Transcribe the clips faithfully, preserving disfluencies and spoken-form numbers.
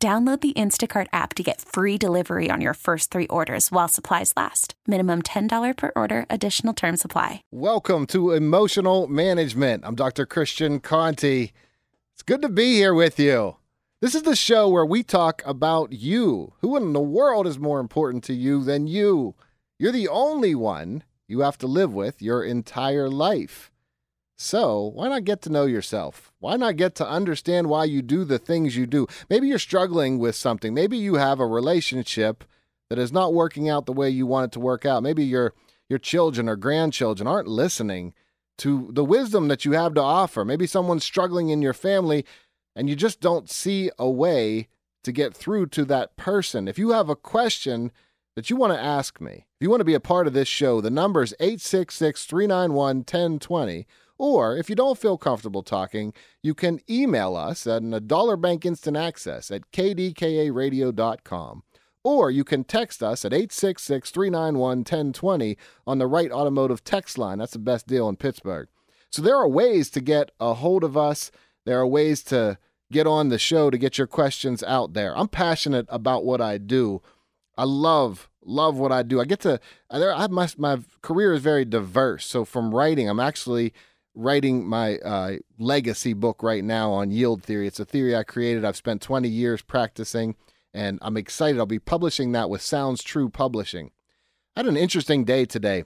Download the Instacart app to get free delivery on your first three orders while supplies last. Minimum ten dollars per order. Additional terms apply. Welcome to Emotional Management. I'm Doctor Christian Conte. It's good to be here with you. This is the show where we talk about you. Who in the world is more important to you than you? You're the only one you have to live with your entire life. So why not get to know yourself? Why not get to understand why you do the things you do? Maybe you're struggling with something. Maybe you have a relationship that is not working out the way you want it to work out. Maybe your your children or grandchildren aren't listening to the wisdom that you have to offer. Maybe someone's struggling in your family and you just don't see a way to get through to that person. If you have a question that you want to ask me, if you want to be a part of this show, the number is eight six six, three nine one, one oh two oh. Or if you don't feel comfortable talking, you can email us at Dollar Bank Instant Access at k d k a radio dot com. Or you can text us at eight six six, three nine one, one oh two oh on the Wright Automotive text line. That's the best deal in Pittsburgh. So there are ways to get a hold of us. There are ways to get on the show to get your questions out there. I'm passionate about what I do. I love love what I do. I get to, I my, my career is very diverse. So from writing, I'm actually writing my uh, legacy book right now on yield theory. It's a theory I created. I've spent twenty years practicing, and I'm excited. I'll be publishing that with Sounds True Publishing. I had an interesting day today.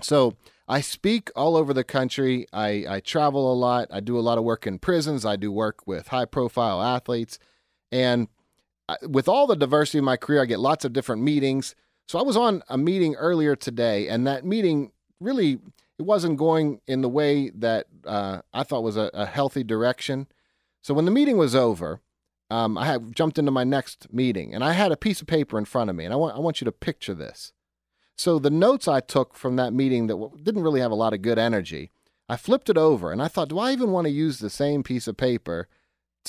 So I speak all over the country. I, I travel a lot. I do a lot of work in prisons. I do work with high-profile athletes. And I, with all the diversity of my career, I get lots of different meetings. So I was on a meeting earlier today, and that meeting really... it wasn't going in the way that uh, I thought was a, a healthy direction. So when the meeting was over, um, I had jumped into my next meeting, and I had a piece of paper in front of me, and I want I want you to picture this. So the notes I took from that meeting that w- didn't really have a lot of good energy, I flipped it over, and I thought, do I even want to use the same piece of paper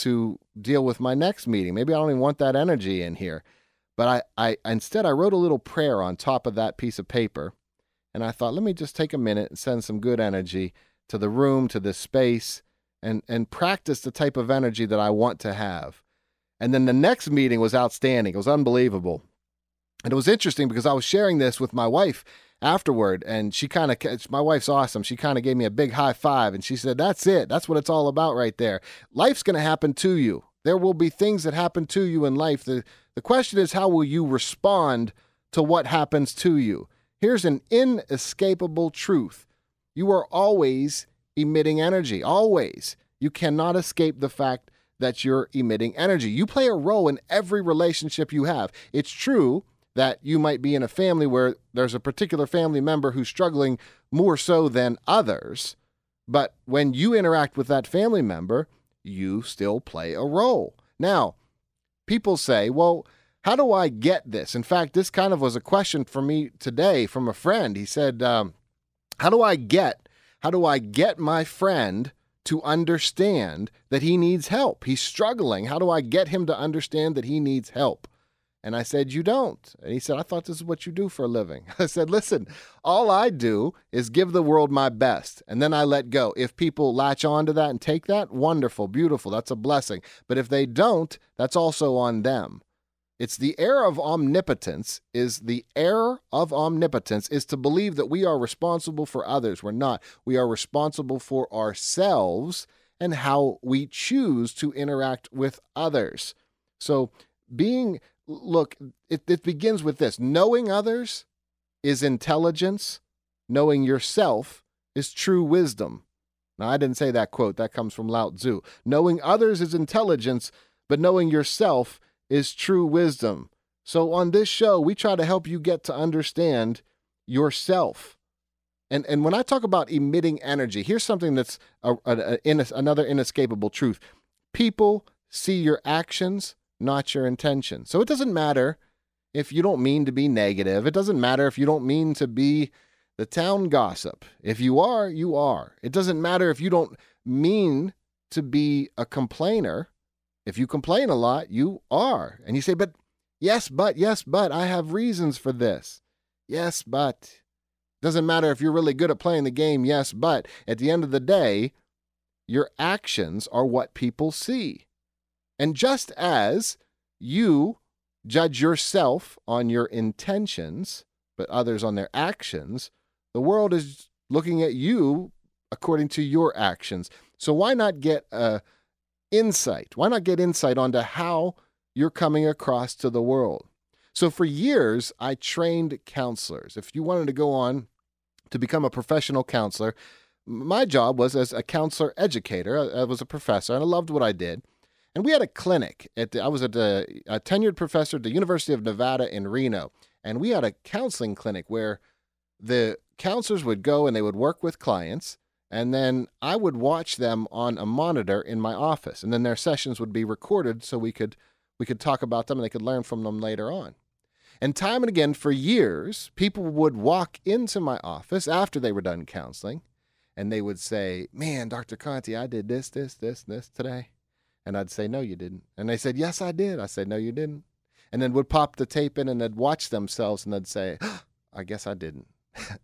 to deal with my next meeting? Maybe I don't even want that energy in here. But I, I instead I wrote a little prayer on top of that piece of paper. And I thought, let me just take a minute and send some good energy to the room, to this space, and, and practice the type of energy that I want to have. And then the next meeting was outstanding. It was unbelievable. And it was interesting because I was sharing this with my wife afterward, and she kind of, my wife's awesome. She kind of gave me a big high five, and she said, that's it. That's what it's all about right there. Life's going to happen to you. There will be things that happen to you in life. The, the question is, how will you respond to what happens to you? Here's an inescapable truth. You are always emitting energy, always. You cannot escape the fact that you're emitting energy. You play a role in every relationship you have. It's true that you might be in a family where there's a particular family member who's struggling more so than others, but when you interact with that family member, you still play a role. Now, people say, well, how do I get this? In fact, this kind of was a question for me today from a friend. He said, um, how do I get, how do I get my friend to understand that he needs help? He's struggling. How do I get him to understand that he needs help? And I said, you don't. And he said, I thought this is what you do for a living. I said, listen, all I do is give the world my best, and then I let go. If people latch onto that and take that, wonderful, beautiful, that's a blessing. But if they don't, that's also on them. It's the error of omnipotence is the error of omnipotence is to believe that we are responsible for others. We're not. We are responsible for ourselves and how we choose to interact with others. So being, look, it, it begins with this. Knowing others is intelligence. Knowing yourself is true wisdom. Now, I didn't say that quote. That comes from Lao Tzu. Knowing others is intelligence, but knowing yourself is true wisdom. So on this show, we try to help you get to understand yourself. And and when I talk about emitting energy, here's something that's a, a, a, another inescapable truth. People see your actions, not your intention. So it doesn't matter if you don't mean to be negative. It doesn't matter if you don't mean to be the town gossip. If you are, you are. It doesn't matter if you don't mean to be a complainer. If you complain a lot, you are. And you say, but yes, but, yes, but, I have reasons for this. Yes, but. Doesn't matter if you're really good at playing the game, yes, but. At the end of the day, your actions are what people see. And just as you judge yourself on your intentions, but others on their actions, the world is looking at you according to your actions. So why not get a insight? Why not get insight onto how you're coming across to the world? So for years, I trained counselors. If you wanted to go on to become a professional counselor, my job was as a counselor educator. I was a professor, and I loved what I did. And we had a clinic. At the, I was at the, a tenured professor at the University of Nevada in Reno. And we had a counseling clinic where the counselors would go and they would work with clients. And then I would watch them on a monitor in my office. And then their sessions would be recorded so we could we could talk about them and they could learn from them later on. And time and again, for years, people would walk into my office after they were done counseling, and they would say, man, Doctor Conte, I did this, this, this, this today. And I'd say, no, you didn't. And they said, yes, I did. I said, no, you didn't. And then would pop the tape in and they'd watch themselves and they'd say, oh, I guess I didn't.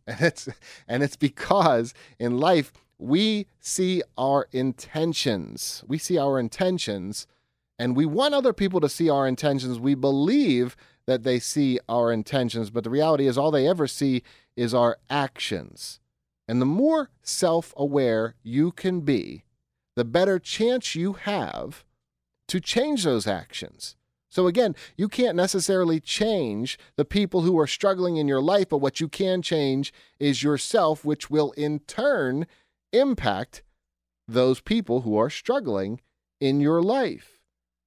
And it's and it's because in life we see our intentions. We see our intentions, and we want other people to see our intentions. We believe that they see our intentions, but the reality is all they ever see is our actions. And the more self-aware you can be, the better chance you have to change those actions. So again, you can't necessarily change the people who are struggling in your life, but what you can change is yourself, which will in turn impact those people who are struggling in your life.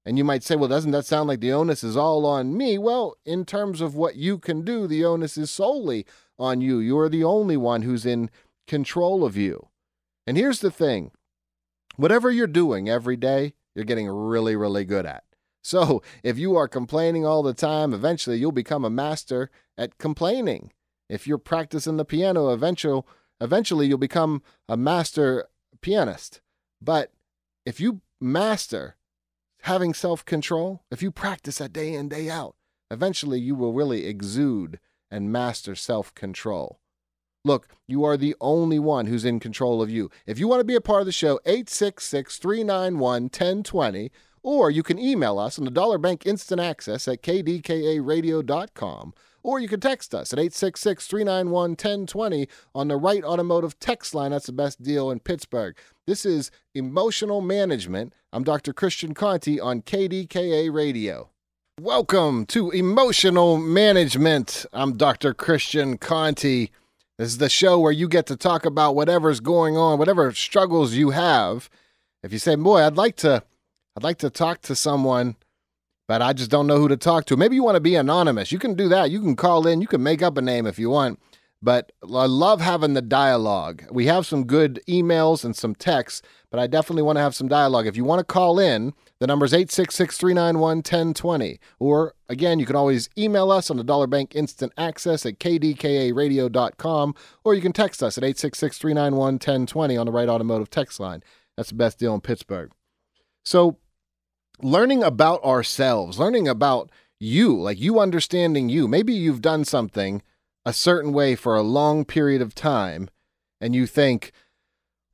And you might say, well, doesn't that sound like the onus is all on me? Well, in terms of what you can do, the onus is solely on you. You're the only one who's in control of you. And here's the thing. Whatever you're doing every day, you're getting really, really good at. So if you are complaining all the time, eventually you'll become a master at complaining. If you're practicing the piano, eventually, eventually you'll become a master pianist. But if you master having self-control, if you practice that day in, day out, eventually you will really exude and master self-control. Look, you are the only one who's in control of you. If you want to be a part of the show, eight six six, three nine one, one oh two oh. Or you can email us on the Dollar Bank Instant Access at k d k a radio dot com. Or you can text us at eight six six, three nine one, one oh two oh on the Wright Automotive text line. That's the best deal in Pittsburgh. This is Emotional Management. I'm Doctor Christian Conte on K D K A Radio. Welcome to Emotional Management. I'm Doctor Christian Conte. This is the show where you get to talk about whatever's going on, whatever struggles you have. If you say, boy, I'd like to I'd like to talk to someone, but I just don't know who to talk to. Maybe you want to be anonymous. You can do that. You can call in. You can make up a name if you want. But I love having the dialogue. We have some good emails and some texts, but I definitely want to have some dialogue. If you want to call in, the number is eight six six, three nine one, one oh two oh. Or, again, you can always email us on the Dollar Bank Instant Access at k d k a radio dot com. Or you can text us at eight six six, three nine one, one oh two oh on the Wright Automotive text line. That's the best deal in Pittsburgh. So learning about ourselves, learning about you, like you understanding you, maybe you've done something a certain way for a long period of time and you think,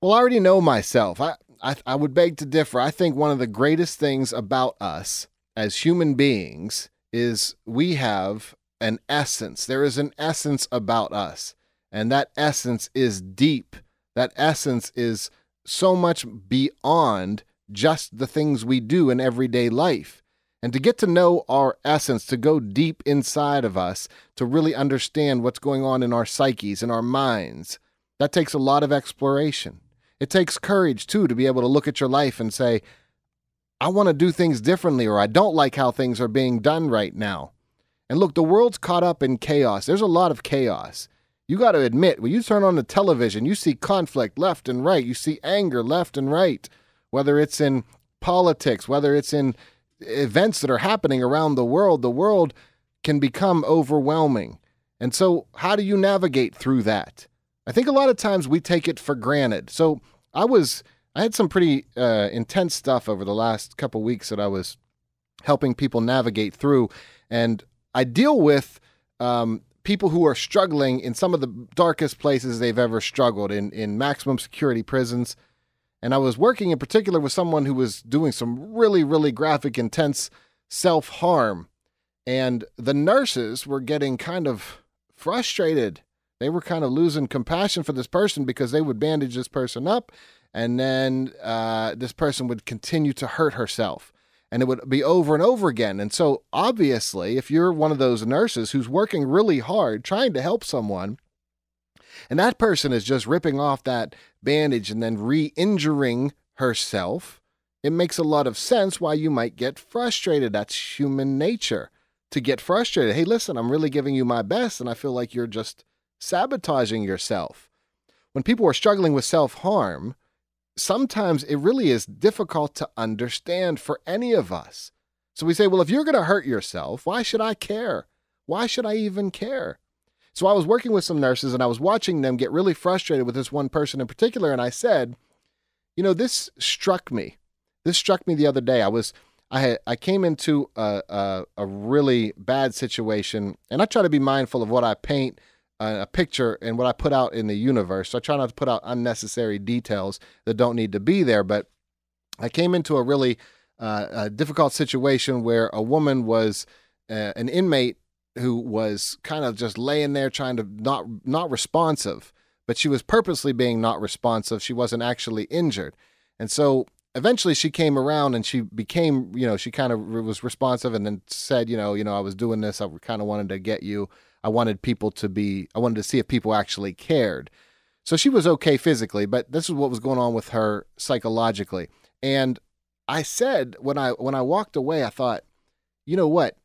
well, I already know myself. I, I, I would beg to differ. I think one of the greatest things about us as human beings is we have an essence. There is an essence about us, and that essence is deep. That essence is so much beyond just the things we do in everyday life. And to get to know our essence, to go deep inside of us, to really understand what's going on in our psyches, in our minds, that takes a lot of exploration. It takes courage, too, to be able to look at your life and say, I want to do things differently, or I don't like how things are being done right now. And look, the world's caught up in chaos. There's a lot of chaos. You got to admit, when you turn on the television, you see conflict left and right. You see anger left and right. Whether it's in politics, whether it's in events that are happening around the world, the world can become overwhelming. And so how do you navigate through that? I think a lot of times we take it for granted. So I was, I had some pretty uh, intense stuff over the last couple weeks that I was helping people navigate through. And I deal with um, people who are struggling in some of the darkest places they've ever struggled, in, in maximum security prisons. And I was working in particular with someone who was doing some really, really graphic, intense self-harm. And the nurses were getting kind of frustrated. They were kind of losing compassion for this person because they would bandage this person up, and then uh, this person would continue to hurt herself. And it would be over and over again. And so obviously, if you're one of those nurses who's working really hard trying to help someone, and that person is just ripping off that bandage and then re-injuring herself, it makes a lot of sense why you might get frustrated. That's human nature, to get frustrated. Hey, listen, I'm really giving you my best, and I feel like you're just sabotaging yourself. When people are struggling with self-harm, sometimes it really is difficult to understand for any of us. So we say, well, if you're going to hurt yourself, why should I care? Why should I even care? So I was working with some nurses, and I was watching them get really frustrated with this one person in particular. And I said, you know, this struck me. This struck me the other day. I was, I had, I came into a, a, a really bad situation, and I try to be mindful of what I paint a, a picture and what I put out in the universe. So I try not to put out unnecessary details that don't need to be there. But I came into a really uh, a difficult situation where a woman was uh, an inmate who was kind of just laying there trying to not, not responsive, but she was purposely being not responsive. She wasn't actually injured. And so eventually she came around and she became, you know, she kind of was responsive, and then said, you know, you know, I was doing this. I kind of wanted to get you. I wanted people to be, I wanted to see if people actually cared. So she was okay physically, but this is what was going on with her psychologically. And I said, when I, when I walked away, I thought, you know what?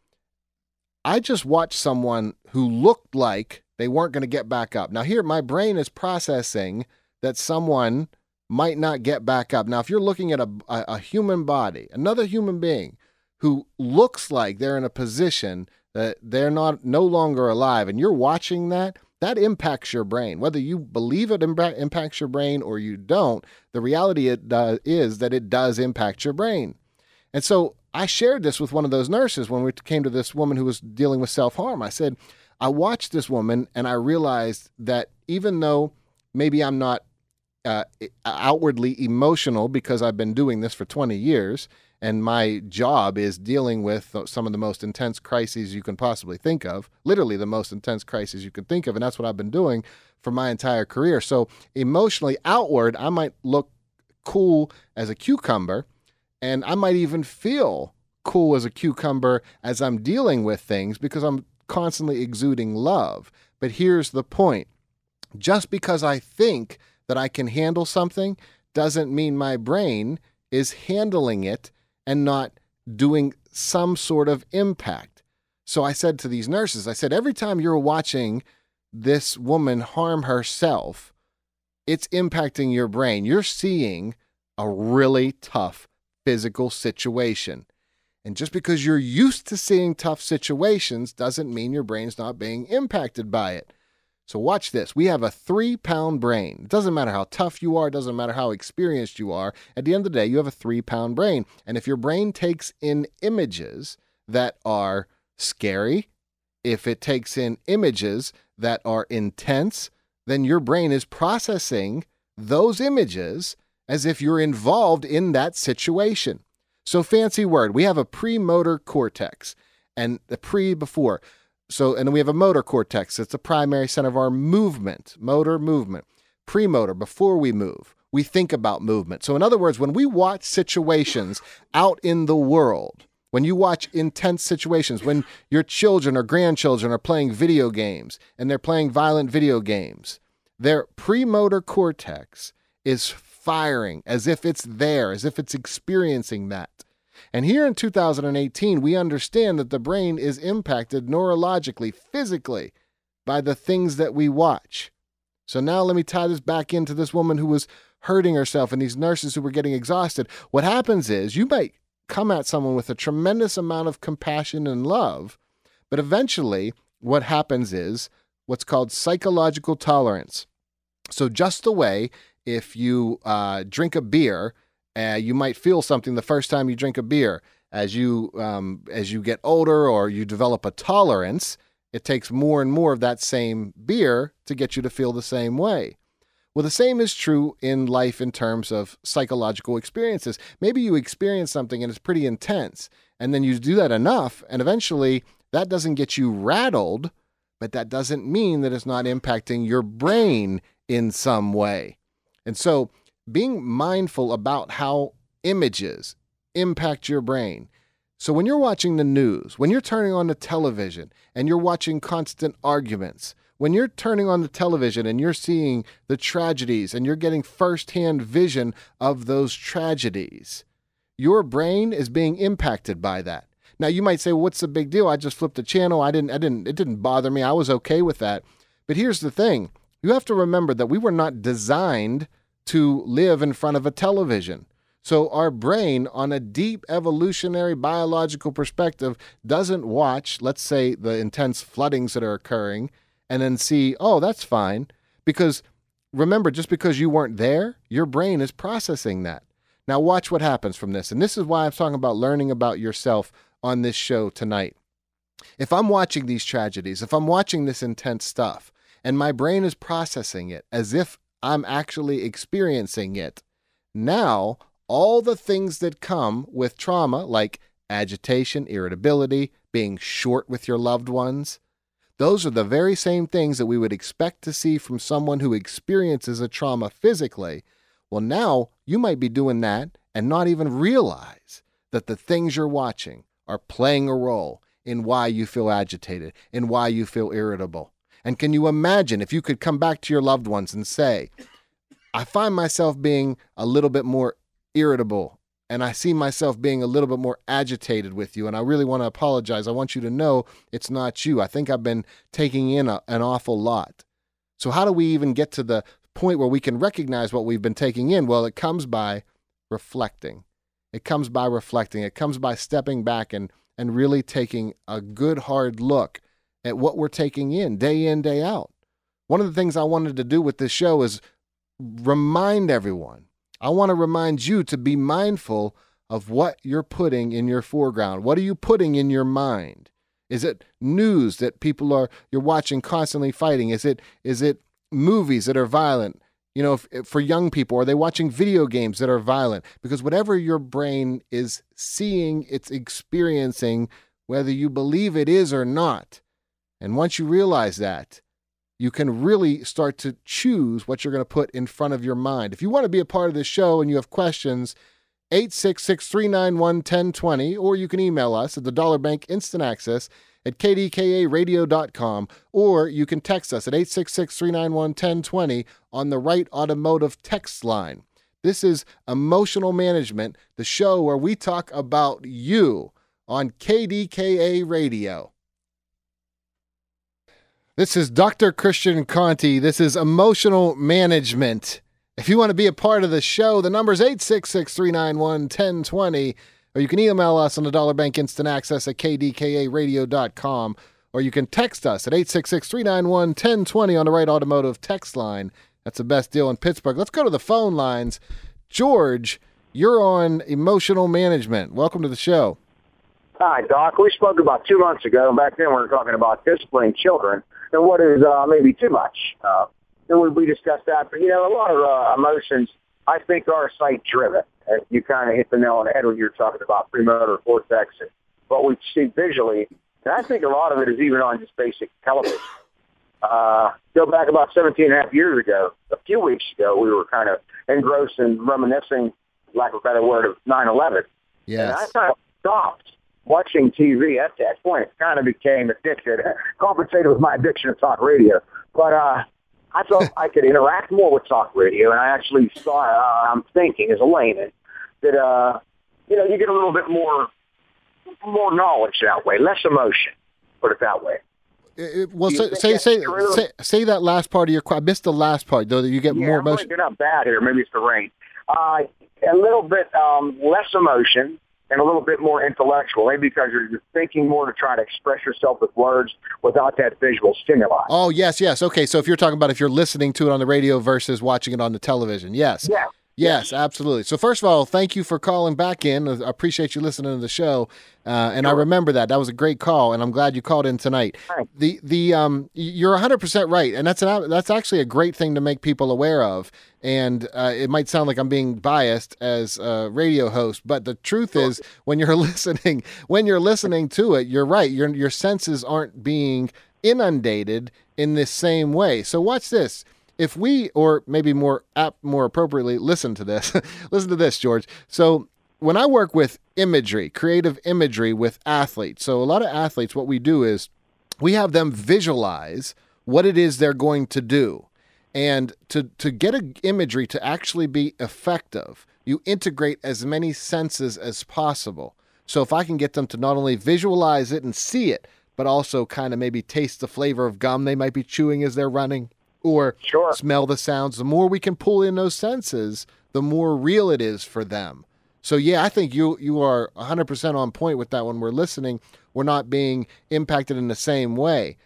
I just watched someone who looked like they weren't going to get back up. Now here, my brain is processing that someone might not get back up. Now, if you're looking at a, a, a human body, another human being who looks like they're in a position that they're not no longer alive, and you're watching that, that impacts your brain. Whether you believe it impa- impacts your brain or you don't, the reality it does, is that it does impact your brain. And so I shared this with one of those nurses when we came to this woman who was dealing with self-harm. I said, I watched this woman and I realized that even though maybe I'm not uh, outwardly emotional because I've been doing this for twenty years and my job is dealing with some of the most intense crises you can possibly think of, literally the most intense crises you can think of, and that's what I've been doing for my entire career. So emotionally outward, I might look cool as a cucumber, and I might even feel cool as a cucumber as I'm dealing with things because I'm constantly exuding love. But here's the point. Just because I think that I can handle something doesn't mean my brain is handling it and not doing some sort of impact. So I said to these nurses, I said, every time you're watching this woman harm herself, it's impacting your brain. You're seeing a really tough physical situation. And just because you're used to seeing tough situations doesn't mean your brain's not being impacted by it. So watch this. We have a three pound brain. It doesn't matter how tough you are. It doesn't matter how experienced you are. At the end of the day, you have a three pound brain. And if your brain takes in images that are scary, if it takes in images that are intense, then your brain is processing those images as if you're involved in that situation. So fancy word, we have a premotor cortex, and the pre before. So, and then we have a motor cortex. It's the primary center of our movement, motor movement, premotor, before we move, we think about movement. So in other words, when we watch situations out in the world, when you watch intense situations, when your children or grandchildren are playing video games and they're playing violent video games, their premotor cortex is firing as if it's there, as if it's experiencing that. And here in two thousand eighteen, we understand that the brain is impacted neurologically, physically, by the things that we watch. So now let me tie this back into this woman who was hurting herself and these nurses who were getting exhausted. What happens is you might come at someone with a tremendous amount of compassion and love. But eventually, what happens is what's called psychological tolerance. So just the way if you uh, drink a beer, uh, you might feel something the first time you drink a beer. As you um, as you get older or you develop a tolerance, it takes more and more of that same beer to get you to feel the same way. Well, the same is true in life in terms of psychological experiences. Maybe you experience something and it's pretty intense, and then you do that enough, and eventually that doesn't get you rattled, but that doesn't mean that it's not impacting your brain in some way. And so being mindful about how images impact your brain. So when you're watching the news, when you're turning on the television and you're watching constant arguments, when you're turning on the television and you're seeing the tragedies and you're getting firsthand vision of those tragedies, your brain is being impacted by that. Now you might say, well, what's the big deal? I just flipped the channel. I didn't, I didn't, it didn't bother me. I was okay with that. But here's the thing. You have to remember that we were not designed to live in front of a television. So our brain, on a deep evolutionary biological perspective, doesn't watch, let's say, the intense floodings that are occurring and then see, oh, that's fine. Because remember, just because you weren't there, your brain is processing that. Now watch what happens from this. And this is why I'm talking about learning about yourself on this show tonight. If I'm watching these tragedies, if I'm watching this intense stuff, and my brain is processing it as if I'm actually experiencing it, now all the things that come with trauma, like agitation, irritability, being short with your loved ones, those are the very same things that we would expect to see from someone who experiences a trauma physically. Well, now you might be doing that and not even realize that the things you're watching are playing a role in why you feel agitated, in why you feel irritable. And can you imagine if you could come back to your loved ones and say, I find myself being a little bit more irritable, and I see myself being a little bit more agitated with you, and I really want to apologize. I want you to know it's not you. I think I've been taking in a, an awful lot. So how do we even get to the point where we can recognize what we've been taking in? Well, it comes by reflecting. It comes by reflecting. It comes by stepping back and, and really taking a good hard look at what we're taking in day in, day out. One of the things I wanted to do with this show is remind everyone. I want to remind you to be mindful of what you're putting in your foreground. What are you putting in your mind? Is it news that people are, you're watching constantly fighting? Is it, is it movies that are violent? You know, if, if for young people, are they watching video games that are violent? Because whatever your brain is seeing, it's experiencing, whether you believe it is or not. And once you realize that, you can really start to choose what you're going to put in front of your mind. If you want to be a part of this show and you have questions, eight six six, three nine one, one zero two zero, or you can email us at the Dollar Bank Instant Access at k d k a radio dot com, or you can text us at eight six six, three nine one, one zero two zero on the Wright Automotive text line. This is Emotional Management, the show where we talk about you on K D K A Radio. This is Doctor Christian Conte. This is Emotional Management. If you want to be a part of the show, the number is eight six six, three nine one, one zero two zero, or you can email us on the Dollar Bank Instant Access at k d k a radio dot com, or you can text us at eight six six, three nine one, one zero two zero on the Wright Automotive text line. That's the best deal in Pittsburgh. Let's go to the phone lines. George, you're on Emotional Management. Welcome to the show. Hi, Doc. We spoke about two months ago, and back then we were talking about disciplining children. And what is uh, maybe too much? Uh, and we discussed that. But, you know, a lot of uh, emotions, I think, are sight-driven. You kind of hit the nail on the head when you're talking about premotor cortex and what we see visually. And I think a lot of it is even on just basic television. Uh, go back about seventeen and a half years ago, a few weeks ago, we were kind of engrossed and reminiscing, lack of a better word, of nine eleven. Yes. And I kind of stopped watching T V at that point. It kind of became addicted, compensated with my addiction to talk radio. But uh, I thought I could interact more with talk radio, and I actually saw, uh, I'm thinking as a layman, that, uh, you know, you get a little bit more more knowledge that way, less emotion, put it that way. It, it, well, so, say, say, say, say that last part of your question. I missed the last part, though, that you get yeah, more I'm emotion. Yeah, I'm not bad here. Maybe it's the rain. Uh, a little bit um, less emotion. and a little bit more intellectual, maybe because you're just thinking more to try to express yourself with words without that visual stimuli. Oh, yes, yes. Okay, so if you're talking about if you're listening to it on the radio versus watching it on the television, yes. Yeah. Yes, absolutely. So first of all, thank you for calling back in. I appreciate you listening to the show, uh, and sure. I remember that. That was a great call, and I'm glad you called in tonight. Right. The the um, you're one hundred percent right, and that's an, that's actually a great thing to make people aware of. And uh, it might sound like I'm being biased as a radio host, but the truth sure. is, when you're listening, when you're listening to it, you're right. Your your senses aren't being inundated in this same way. So watch this. If we, or maybe more ap- more appropriately, listen to this. Listen to this, George. So when I work with imagery, creative imagery with athletes, so a lot of athletes, what we do is we have them visualize what it is they're going to do. And to, to get an imagery to actually be effective, you integrate as many senses as possible. So if I can get them to not only visualize it and see it, but also kind of maybe taste the flavor of gum they might be chewing as they're running, or sure. smell the sounds, the more we can pull in those senses, the more real it is for them. So, yeah, I think you you are one hundred percent on point with that. When we're listening, we're not being impacted in the same way.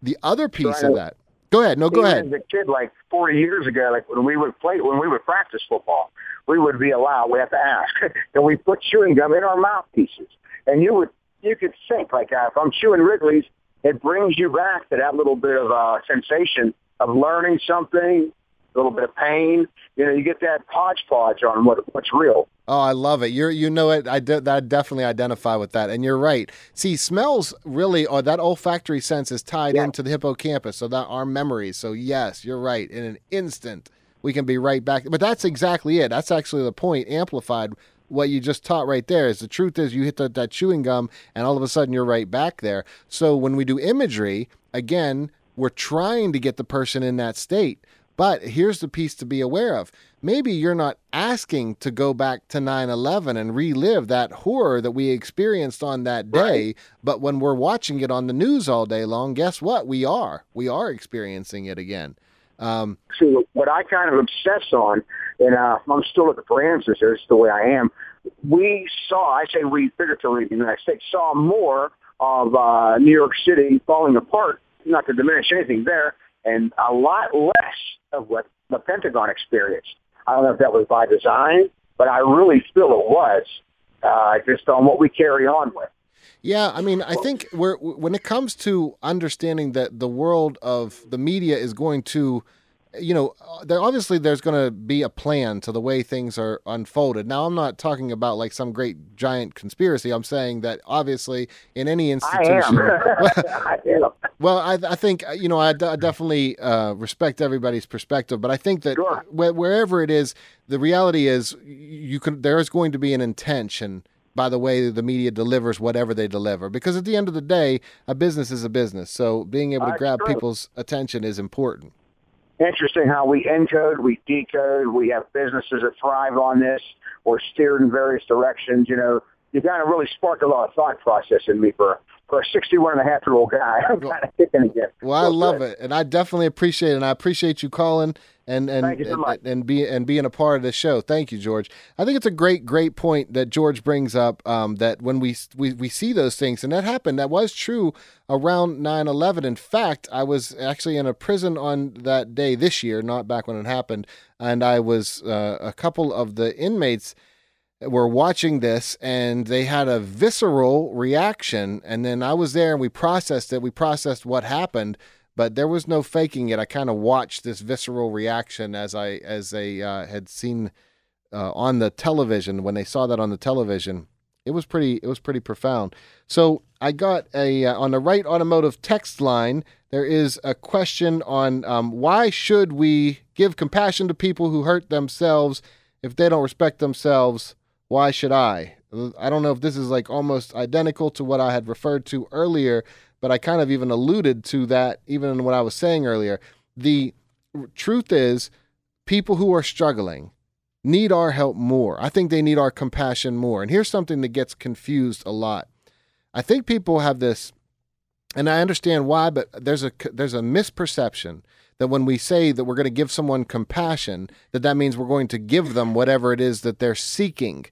The other piece so of that, go ahead, no, go even ahead. As a kid, like forty years ago, like when we would play, when we would practice football, we would be allowed, we have to ask, and we put chewing gum in our mouthpieces. And you would you could think, like, if I'm chewing Wrigley's, it brings you back to that little bit of uh, sensation of learning something, a little bit of pain. You know, you get that hodgepodge on what what's real. Oh, I love it. You're, you know it. I, de- I definitely identify with that, and you're right. See, smells really, or that olfactory sense is tied yeah. into the hippocampus, so that our memories. So yes, you're right. In an instant, we can be right back. But that's exactly it. That's actually the point amplified. What you just taught right there is the truth is you hit the, that chewing gum, and all of a sudden you're right back there. So when we do imagery, again, we're trying to get the person in that state. But here's the piece to be aware of. Maybe you're not asking to go back to nine eleven and relive that horror that we experienced on that day. Right. But when we're watching it on the news all day long, guess what? We are. We are experiencing it again. Um, See, what I kind of obsess on, and uh, I'm still looking for answers, that's the way I am. We saw, I say we figuratively in the United States, saw more of uh, New York City falling apart, not to diminish anything there, and a lot less of what the Pentagon experienced. I don't know if that was by design, but I really feel it was, uh, just on what we carry on with. Yeah, I mean, I think we're, when it comes to understanding that the world of the media is going to, you know, there, obviously there's going to be a plan to the way things are unfolded. Now, I'm not talking about like some great giant conspiracy. I'm saying that obviously in any institution. I am. I am. Well, I, I think, you know, I, d- I definitely uh, respect everybody's perspective, but I think that sure. wh- wherever it is, the reality is you can, there is going to be an intention by the way the media delivers whatever they deliver. Because at the end of the day, a business is a business. So being able to uh, grab true. people's attention is important. Interesting how we encode, we decode, we have businesses that thrive on this or steered in various directions. You know, you got to really spark a lot of thought process in me for for a sixty-one and a half year old guy. I'm well, kind of kicking again. Well, I That's love good. it. And I definitely appreciate it. And I appreciate you calling and, and, Thank you so much. and, and, be, and being a part of this show. Thank you, George. I think it's a great, great point that George brings up, um, that when we, we, we see those things, and that happened, that was true around nine eleven. In fact, I was actually in a prison on that day this year, not back when it happened. And I was uh, a couple of the inmates were watching this, and they had a visceral reaction. And then I was there, and we processed it. We processed what happened, but there was no faking it. I kind of watched this visceral reaction as I as they uh, had seen uh, on the television. When they saw that on the television, it was pretty. It was pretty profound. So I got a uh, on the Wright Automotive text line. There is a question on um, why should we give compassion to people who hurt themselves if they don't respect themselves. Why should I? I don't know if this is like almost identical to what I had referred to earlier, but I kind of even alluded to that even in what I was saying earlier. The truth is people who are struggling need our help more. I think they need our compassion more. And here's something that gets confused a lot. I think people have this, and I understand why, but there's a, there's a misperception that when we say that we're going to give someone compassion, that that means we're going to give them whatever it is that they're seeking.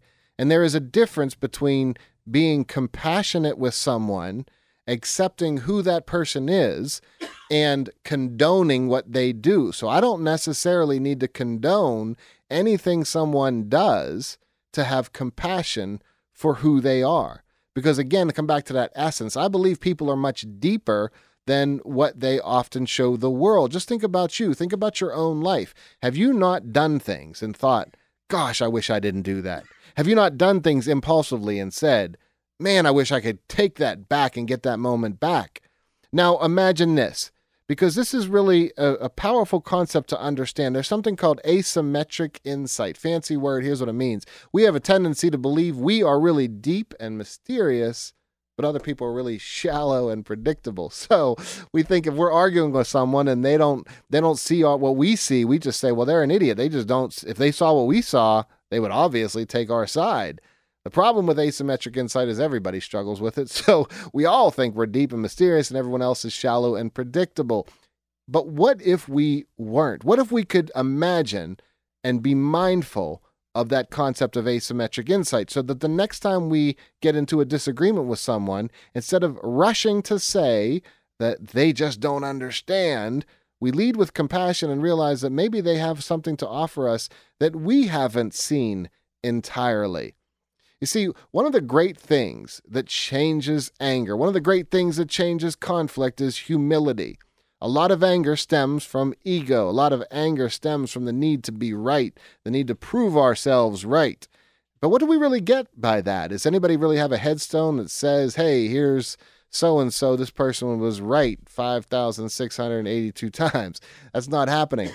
And there is a difference between being compassionate with someone, accepting who that person is, and condoning what they do. So I don't necessarily need to condone anything someone does to have compassion for who they are. Because again, to come back to that essence, I believe people are much deeper than what they often show the world. Just think about you. Think about your own life. Have you not done things and thought, gosh, I wish I didn't do that? Have you not done things impulsively and said, man, I wish I could take that back and get that moment back? Now imagine this, because this is really a, a powerful concept to understand. There's something called asymmetric insight. Fancy word. Here's what it means. We have a tendency to believe we are really deep and mysterious, but other people are really shallow and predictable. So we think if we're arguing with someone and they don't they don't see all what we see, we just say, well, they're an idiot. They just don't. If they saw what we saw, they would obviously take our side. The problem with asymmetric insight is everybody struggles with it. So we all think we're deep and mysterious and everyone else is shallow and predictable. But what if we weren't? What if we could imagine and be mindful of that concept of asymmetric insight, so that the next time we get into a disagreement with someone, instead of rushing to say that they just don't understand, we lead with compassion and realize that maybe they have something to offer us that we haven't seen entirely. You see, one of the great things that changes anger, one of the great things that changes conflict is humility. A lot of anger stems from ego. A lot of anger stems from the need to be right, the need to prove ourselves right. But what do we really get by that? Does anybody really have a headstone that says, hey, here's so-and-so, this person was right five thousand six hundred eighty-two times? That's not happening.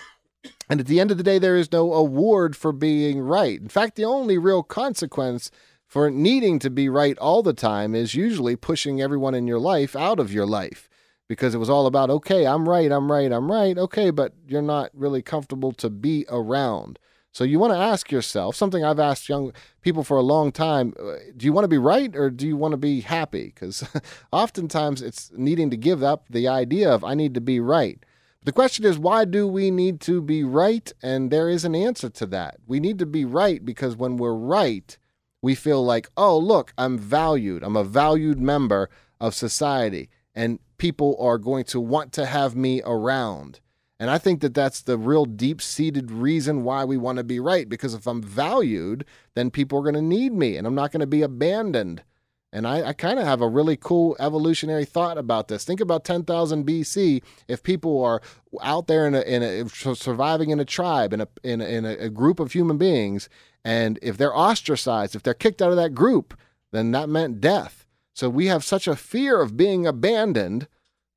And at the end of the day, there is no award for being right. In fact, the only real consequence for needing to be right all the time is usually pushing everyone in your life out of your life. Because it was all about, okay, I'm right, I'm right, I'm right, okay, but you're not really comfortable to be around. So you want to ask yourself, something I've asked young people for a long time, do you want to be right or do you want to be happy? Because oftentimes it's needing to give up the idea of I need to be right. The question is, why do we need to be right? And there is an answer to that. We need to be right because when we're right, we feel like, oh, look, I'm valued. I'm a valued member of society. And people are going to want to have me around. And I think that that's the real deep-seated reason why we want to be right, because if I'm valued, then people are going to need me, and I'm not going to be abandoned. And I, I kind of have a really cool evolutionary thought about this. Think about ten thousand B C. If people are out there in a, in a, surviving in a tribe, in a, in a, in a group of human beings, and if they're ostracized, if they're kicked out of that group, then that meant death. So we have such a fear of being abandoned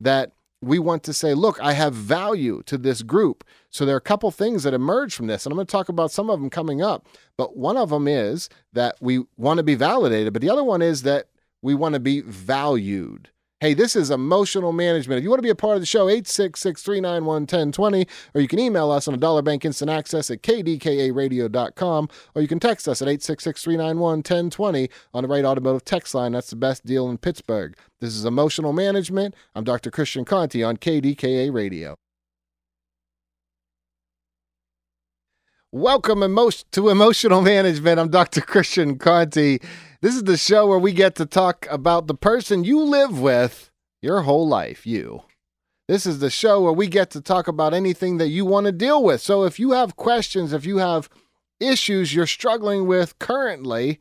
that we want to say, look, I have value to this group. So there are a couple things that emerge from this, and I'm going to talk about some of them coming up. But one of them is that we want to be validated, but the other one is that we want to be valued. Hey, this is emotional management. If you want to be a part of the show, eight six six, three nine one, one oh two oh, or you can email us on Dollar Bank Instant Access at k d k a radio dot com, or you can text us at eight six six, three nine one, one oh two oh on the Wright Automotive text line. That's the best deal in Pittsburgh. This is Emotional Management. I'm Doctor Christian Conte on K D K A Radio. Welcome emo- to Emotional Management. I'm Doctor Christian Conte. This is the show where we get to talk about the person you live with your whole life, you. This is the show where we get to talk about anything that you want to deal with. So if you have questions, if you have issues you're struggling with currently,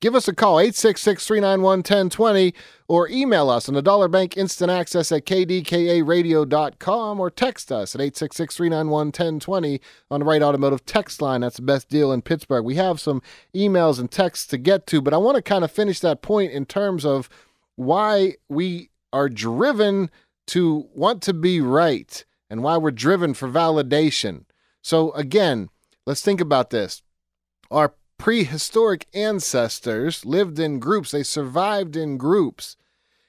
give us a call, eight six six, three nine one, one oh two oh, or email us on the Dollar Bank Instant Access at k d k a radio dot com, or text us at eight six six, three nine one, one oh two oh on the Wright Automotive text line. That's the best deal in Pittsburgh. We have some emails and texts to get to, but I want to kind of finish that point in terms of why we are driven to want to be right and why we're driven for validation. So again, let's think about this. Our prehistoric ancestors lived in groups. They survived in groups,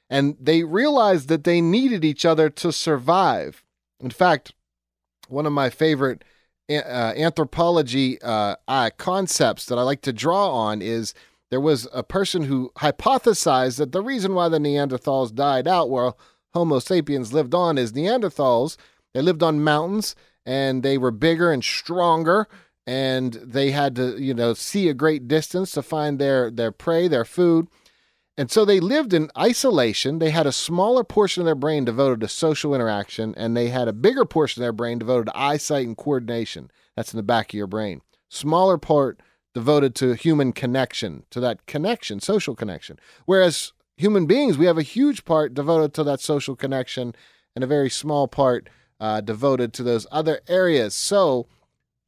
and they realized that they needed each other to survive. In fact, one of my favorite uh, anthropology uh, uh, concepts that I like to draw on is there was a person who hypothesized that the reason why the Neanderthals died out while Homo sapiens lived on is Neanderthals, they lived on mountains, and they were bigger and stronger, and they had to, you know, see a great distance to find their, their prey, their food. And so they lived in isolation. They had a smaller portion of their brain devoted to social interaction, and they had a bigger portion of their brain devoted to eyesight and coordination. That's in the back of your brain. Smaller part devoted to human connection, to that connection, social connection. Whereas human beings, we have a huge part devoted to that social connection and a very small part uh, devoted to those other areas. So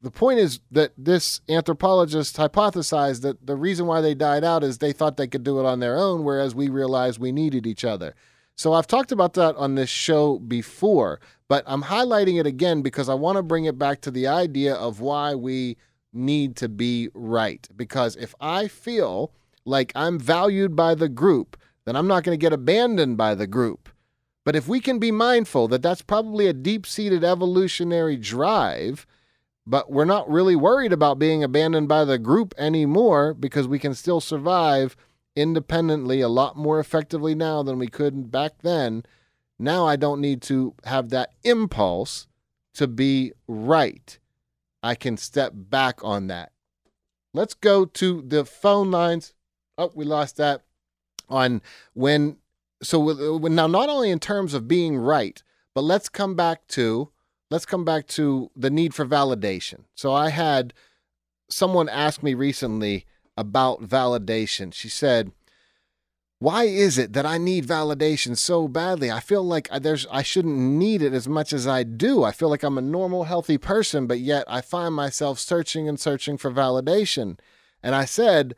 the point is that this anthropologist hypothesized that the reason why they died out is they thought they could do it on their own, whereas we realized we needed each other. So I've talked about that on this show before, but I'm highlighting it again because I want to bring it back to the idea of why we need to be right. Because if I feel like I'm valued by the group, then I'm not going to get abandoned by the group. But if we can be mindful that that's probably a deep-seated evolutionary drive, but we're not really worried about being abandoned by the group anymore because we can still survive independently a lot more effectively now than we could back then. Now I don't need to have that impulse to be right. I can step back on that. Let's go to the phone lines. Oh, we lost that on when. So now, not only in terms of being right, but let's come back to Let's come back to the need for validation. So I had someone ask me recently about validation. She said, why is it that I need validation so badly? I feel like there's I shouldn't need it as much as I do. I feel like I'm a normal, healthy person, but yet I find myself searching and searching for validation. And I said,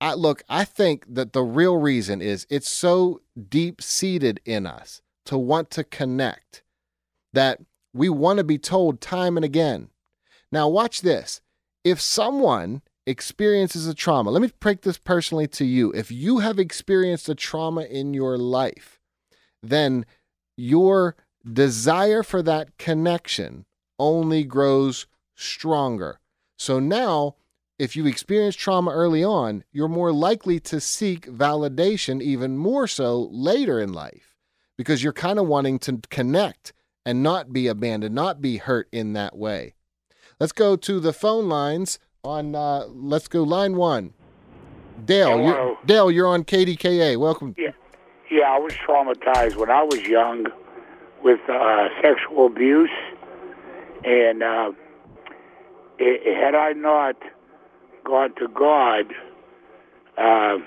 I, look, I think that the real reason is it's so deep-seated in us to want to connect that we want to be told time and again. Now watch this. If someone experiences a trauma, let me break this personally to you. If you have experienced a trauma in your life, then your desire for that connection only grows stronger. So now, if you experience trauma early on, you're more likely to seek validation even more so later in life because you're kind of wanting to connect and not be abandoned, not be hurt in that way. Let's go to the phone lines on, uh, let's go line one. Dale, you're, Dale, you're on K D K A. Welcome. Yeah, yeah, I was traumatized when I was young with uh, sexual abuse. And uh, it, had I not gone to God, uh,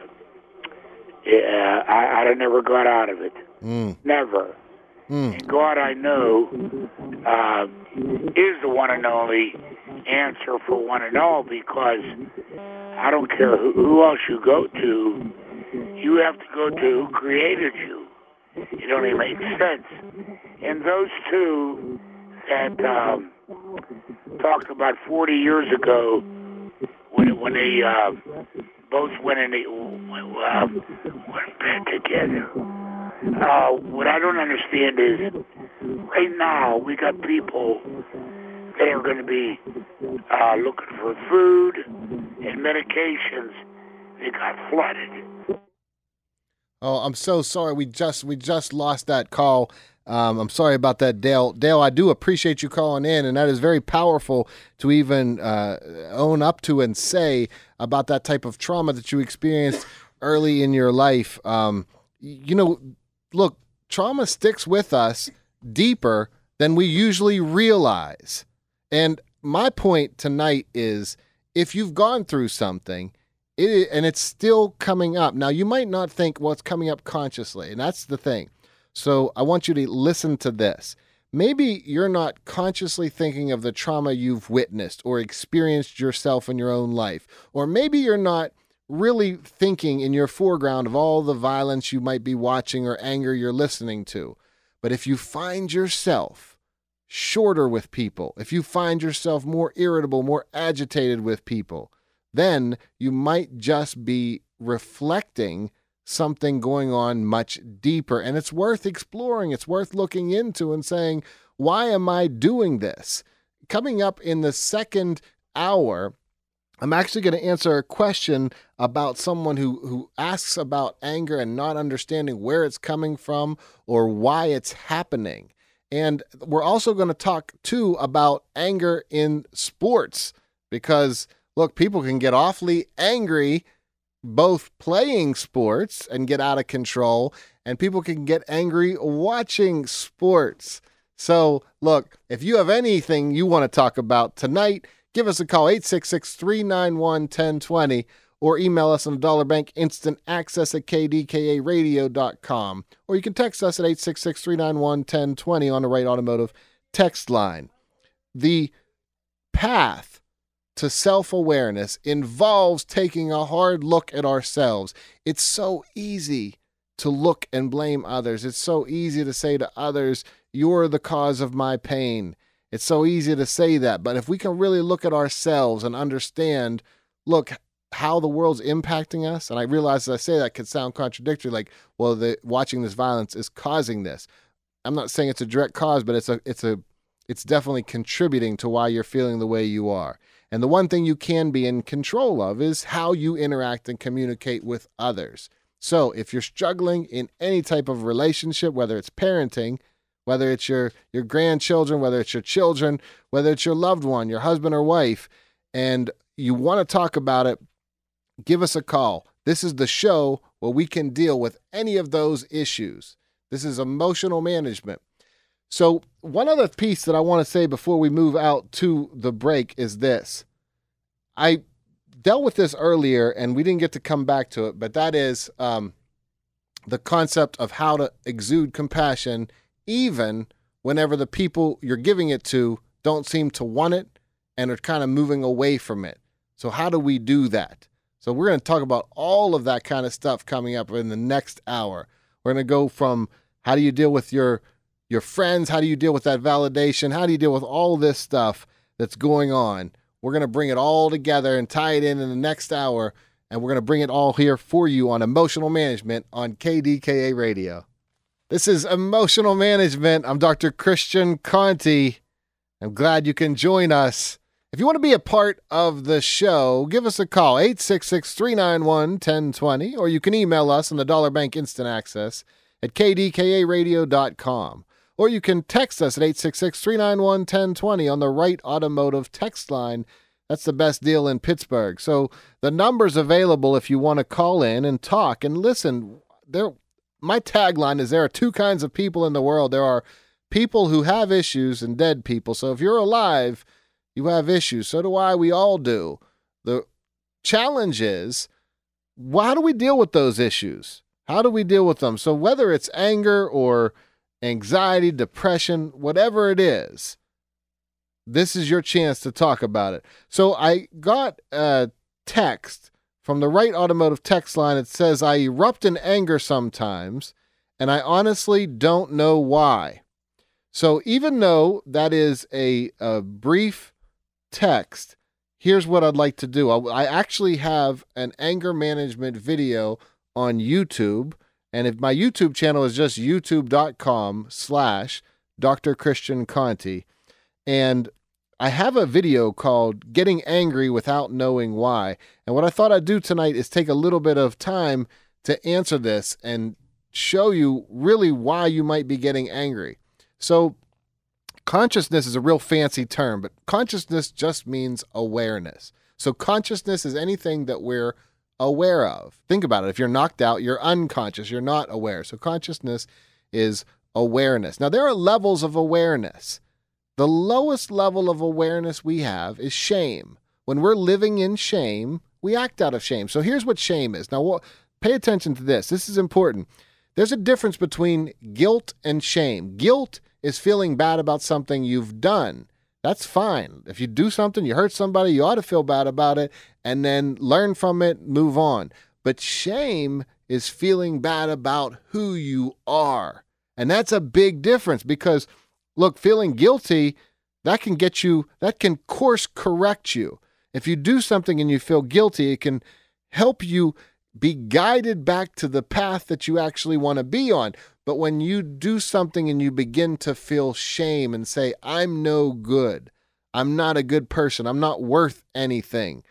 it, uh, I, I'd have never got out of it. Mm. Never. Mm. God, I know, uh, is the one and only answer for one and all, because I don't care who, who else you go to, you have to go to who created you. It only makes sense. And those two that um, talked about forty years ago when, when they uh, both went in the, uh, went back together. Uh, what I don't understand is, right now, we got people that are going to be uh, looking for food and medications that got flooded. Oh, I'm so sorry. We just we just lost that call. Um, I'm sorry about that, Dale. Dale, I do appreciate you calling in, and that is very powerful to even uh, own up to and say about that type of trauma that you experienced early in your life. Um, you know, look, trauma sticks with us deeper than we usually realize. And my point tonight is if you've gone through something it, and it's still coming up. Now, you might not think, well, it's coming up consciously, and that's the thing. So I want you to listen to this. Maybe you're not consciously thinking of the trauma you've witnessed or experienced yourself in your own life, or maybe you're not really thinking in your foreground of all the violence you might be watching or anger you're listening to. But if you find yourself shorter with people, if you find yourself more irritable, more agitated with people, then you might just be reflecting something going on much deeper. And it's worth exploring. It's worth looking into and saying, why am I doing this? Coming up in the second hour, I'm actually going to answer a question about someone who, who asks about anger and not understanding where it's coming from or why it's happening. And we're also going to talk, too, about anger in sports. because, look, people can get awfully angry both playing sports and get out of control, and people can get angry watching sports. So, look, if you have anything you want to talk about tonight, give us a call, eight six six, three nine one, one oh two oh, or email us on Dollar Bank Instant Access at K D K A radio dot com, or you can text us at eight six six, three nine one, one oh two oh on the Wright Automotive text line. The path to self-awareness involves taking a hard look at ourselves. It's so easy to look and blame others. It's so easy to say to others, "You're the cause of my pain." It's so easy to say that, but if we can really look at ourselves and understand, look, how the world's impacting us, and I realize as I say that could sound contradictory, like, well, the watching this violence is causing this. I'm not saying it's a direct cause, but it's a, it's a, it's definitely contributing to why you're feeling the way you are. And the one thing you can be in control of is how you interact and communicate with others. So if you're struggling in any type of relationship, whether it's parenting, whether it's your, your grandchildren, whether it's your children, whether it's your loved one, your husband or wife, and you want to talk about it, give us a call. This is the show where we can deal with any of those issues. This is emotional management. So one other piece that I want to say before we move out to the break is this. I dealt with this earlier and we didn't get to come back to it, but that is um, the concept of how to exude compassion even whenever the people you're giving it to don't seem to want it and are kind of moving away from it. So how do we do that? So we're going to talk about all of that kind of stuff coming up in the next hour. We're going to go from how do you deal with your your friends, how do you deal with that validation, how do you deal with all this stuff that's going on. We're going to bring it all together and tie it in in the next hour, and we're going to bring it all here for you on Emotional Management on K D K A Radio. This is Emotional Management. I'm Doctor Christian Conte. I'm glad you can join us. If you want to be a part of the show, give us a call, eight six six, three nine one, one oh two oh, or you can email us on the Dollar Bank Instant Access at K D K A radio dot com, or you can text us at eight six six, three nine one, one oh two oh on the Wright Automotive text line. That's the best deal in Pittsburgh. So the number's available if you want to call in and talk and listen. There, my tagline is there are two kinds of people in the world. There are people who have issues and dead people. So if you're alive, you have issues. So do I. We all do. The challenge is, well, how do we deal with those issues? How do we deal with them? So whether it's anger or anxiety, depression, whatever it is, this is your chance to talk about it. So I got a text from the Wright Automotive text line. It says, I erupt in anger sometimes, and I honestly don't know why. So even though that is a, a brief text, here's what I'd like to do. I, I actually have an anger management video on YouTube, and if my YouTube channel is just youtube dot com slash Doctor Christian Conte, and I have a video called Getting Angry Without Knowing Why, and what I thought I'd do tonight is take a little bit of time to answer this and show you really why you might be getting angry. So consciousness is a real fancy term, but consciousness just means awareness. So consciousness is anything that we're aware of. Think about it. If you're knocked out, you're unconscious. You're not aware. So consciousness is awareness. Now, there are levels of awareness. The lowest level of awareness we have is shame. When we're living in shame, we act out of shame. So here's what shame is. Now, pay attention to this. This is important. There's a difference between guilt and shame. Guilt is feeling bad about something you've done. That's fine. If you do something, you hurt somebody, you ought to feel bad about it and then learn from it, move on. But shame is feeling bad about who you are. And that's a big difference because, look, feeling guilty, that can get you, that can course correct you. If you do something and you feel guilty, it can help you be guided back to the path that you actually want to be on. But when you do something and you begin to feel shame and say, I'm no good, I'm not a good person, I'm not worth anything,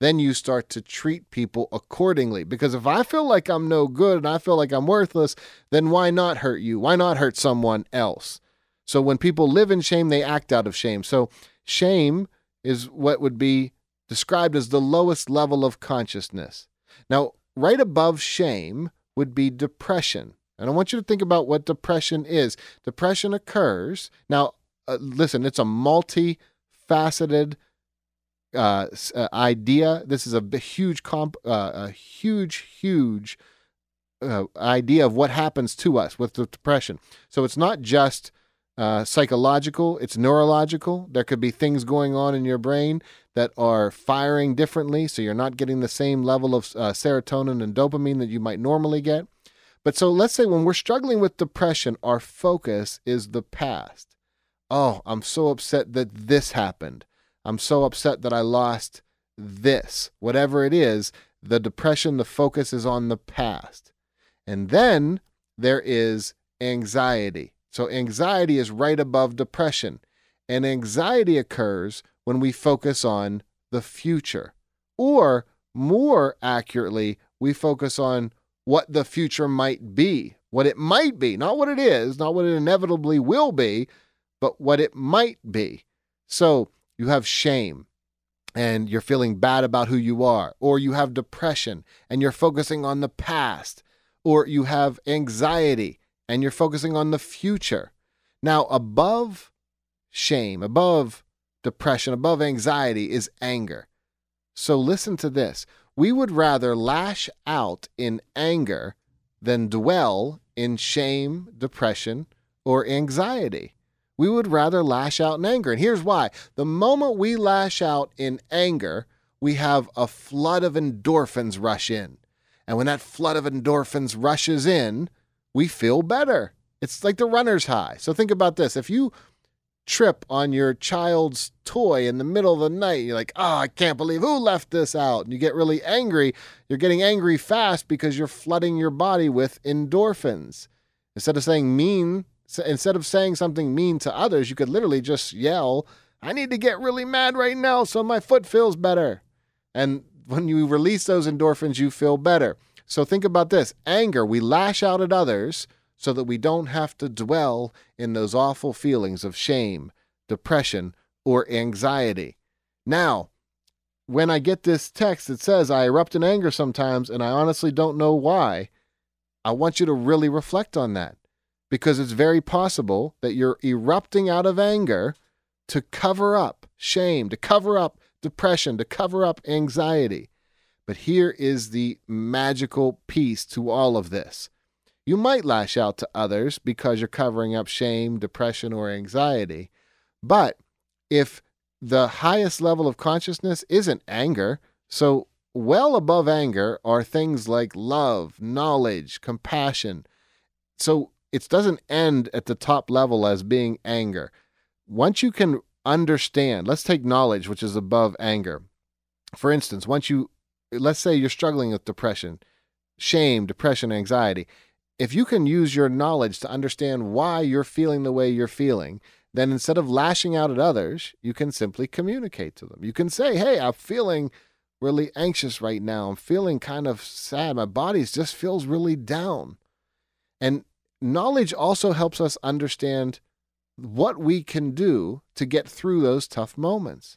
then you start to treat people accordingly. Because if I feel like I'm no good and I feel like I'm worthless, then why not hurt you? Why not hurt someone else? So when people live in shame, they act out of shame. So shame is what would be described as the lowest level of consciousness. Now, right above shame would be depression. And I want you to think about what depression is. Depression occurs. Now, uh, listen, it's a multifaceted uh, idea. This is a huge, comp, uh, a huge, huge uh, idea of what happens to us with the depression. So it's not just uh, psychological, it's neurological. There could be things going on in your brain that are firing differently, so you're not getting the same level of uh, serotonin and dopamine that you might normally get. But so let's say when we're struggling with depression, our focus is the past. Oh, I'm so upset that this happened. I'm so upset that I lost this. Whatever it is, the depression, the focus is on the past. And then there is anxiety. So anxiety is right above depression. And anxiety occurs when we focus on the future. Or more accurately, we focus on what the future might be, what it might be, not what it is, not what it inevitably will be, but what it might be. So you have shame and you're feeling bad about who you are, or you have depression and you're focusing on the past, or you have anxiety and you're focusing on the future. Now, above shame, above depression, above anxiety is anger. So listen to this. We would rather lash out in anger than dwell in shame, depression, or anxiety. We would rather lash out in anger. And here's why. The moment we lash out in anger, we have a flood of endorphins rush in. And when that flood of endorphins rushes in, we feel better. It's like the runner's high. So think about this. If you trip on your child's toy in the middle of the night, you're like, oh, I can't believe who left this out. And you get really angry. You're getting angry fast because you're flooding your body with endorphins. Instead of saying mean, instead of saying something mean to others, you could literally just yell, I need to get really mad right now so my foot feels better. And when you release those endorphins, you feel better. So think about this. Anger, we lash out at others so that we don't have to dwell in those awful feelings of shame, depression, or anxiety. Now, when I get this text that says I erupt in anger sometimes and I honestly don't know why, I want you to really reflect on that, because it's very possible that you're erupting out of anger to cover up shame, to cover up depression, to cover up anxiety. But here is the magical piece to all of this. You might lash out to others because you're covering up shame, depression, or anxiety. But if the highest level of consciousness isn't anger, so well above anger are things like love, knowledge, compassion. So it doesn't end at the top level as being anger. Once you can understand, let's take knowledge, which is above anger. For instance, once you, let's say you're struggling with depression, shame, depression, anxiety. If you can use your knowledge to understand why you're feeling the way you're feeling, then instead of lashing out at others, you can simply communicate to them. You can say, hey, I'm feeling really anxious right now. I'm feeling kind of sad. My body just feels really down. And knowledge also helps us understand what we can do to get through those tough moments.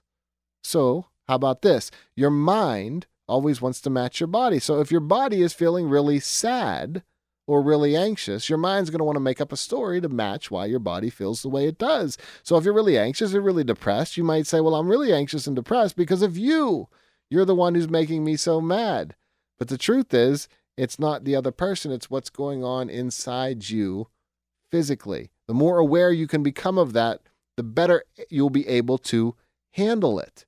So how about this? Your mind always wants to match your body. So if your body is feeling really sad or really anxious, your mind's going to want to make up a story to match why your body feels the way it does. So if you're really anxious or really depressed, you might say, well, I'm really anxious and depressed because of you. You're the one who's making me so mad. But the truth is, it's not the other person. It's what's going on inside you physically. The more aware you can become of that, the better you'll be able to handle it.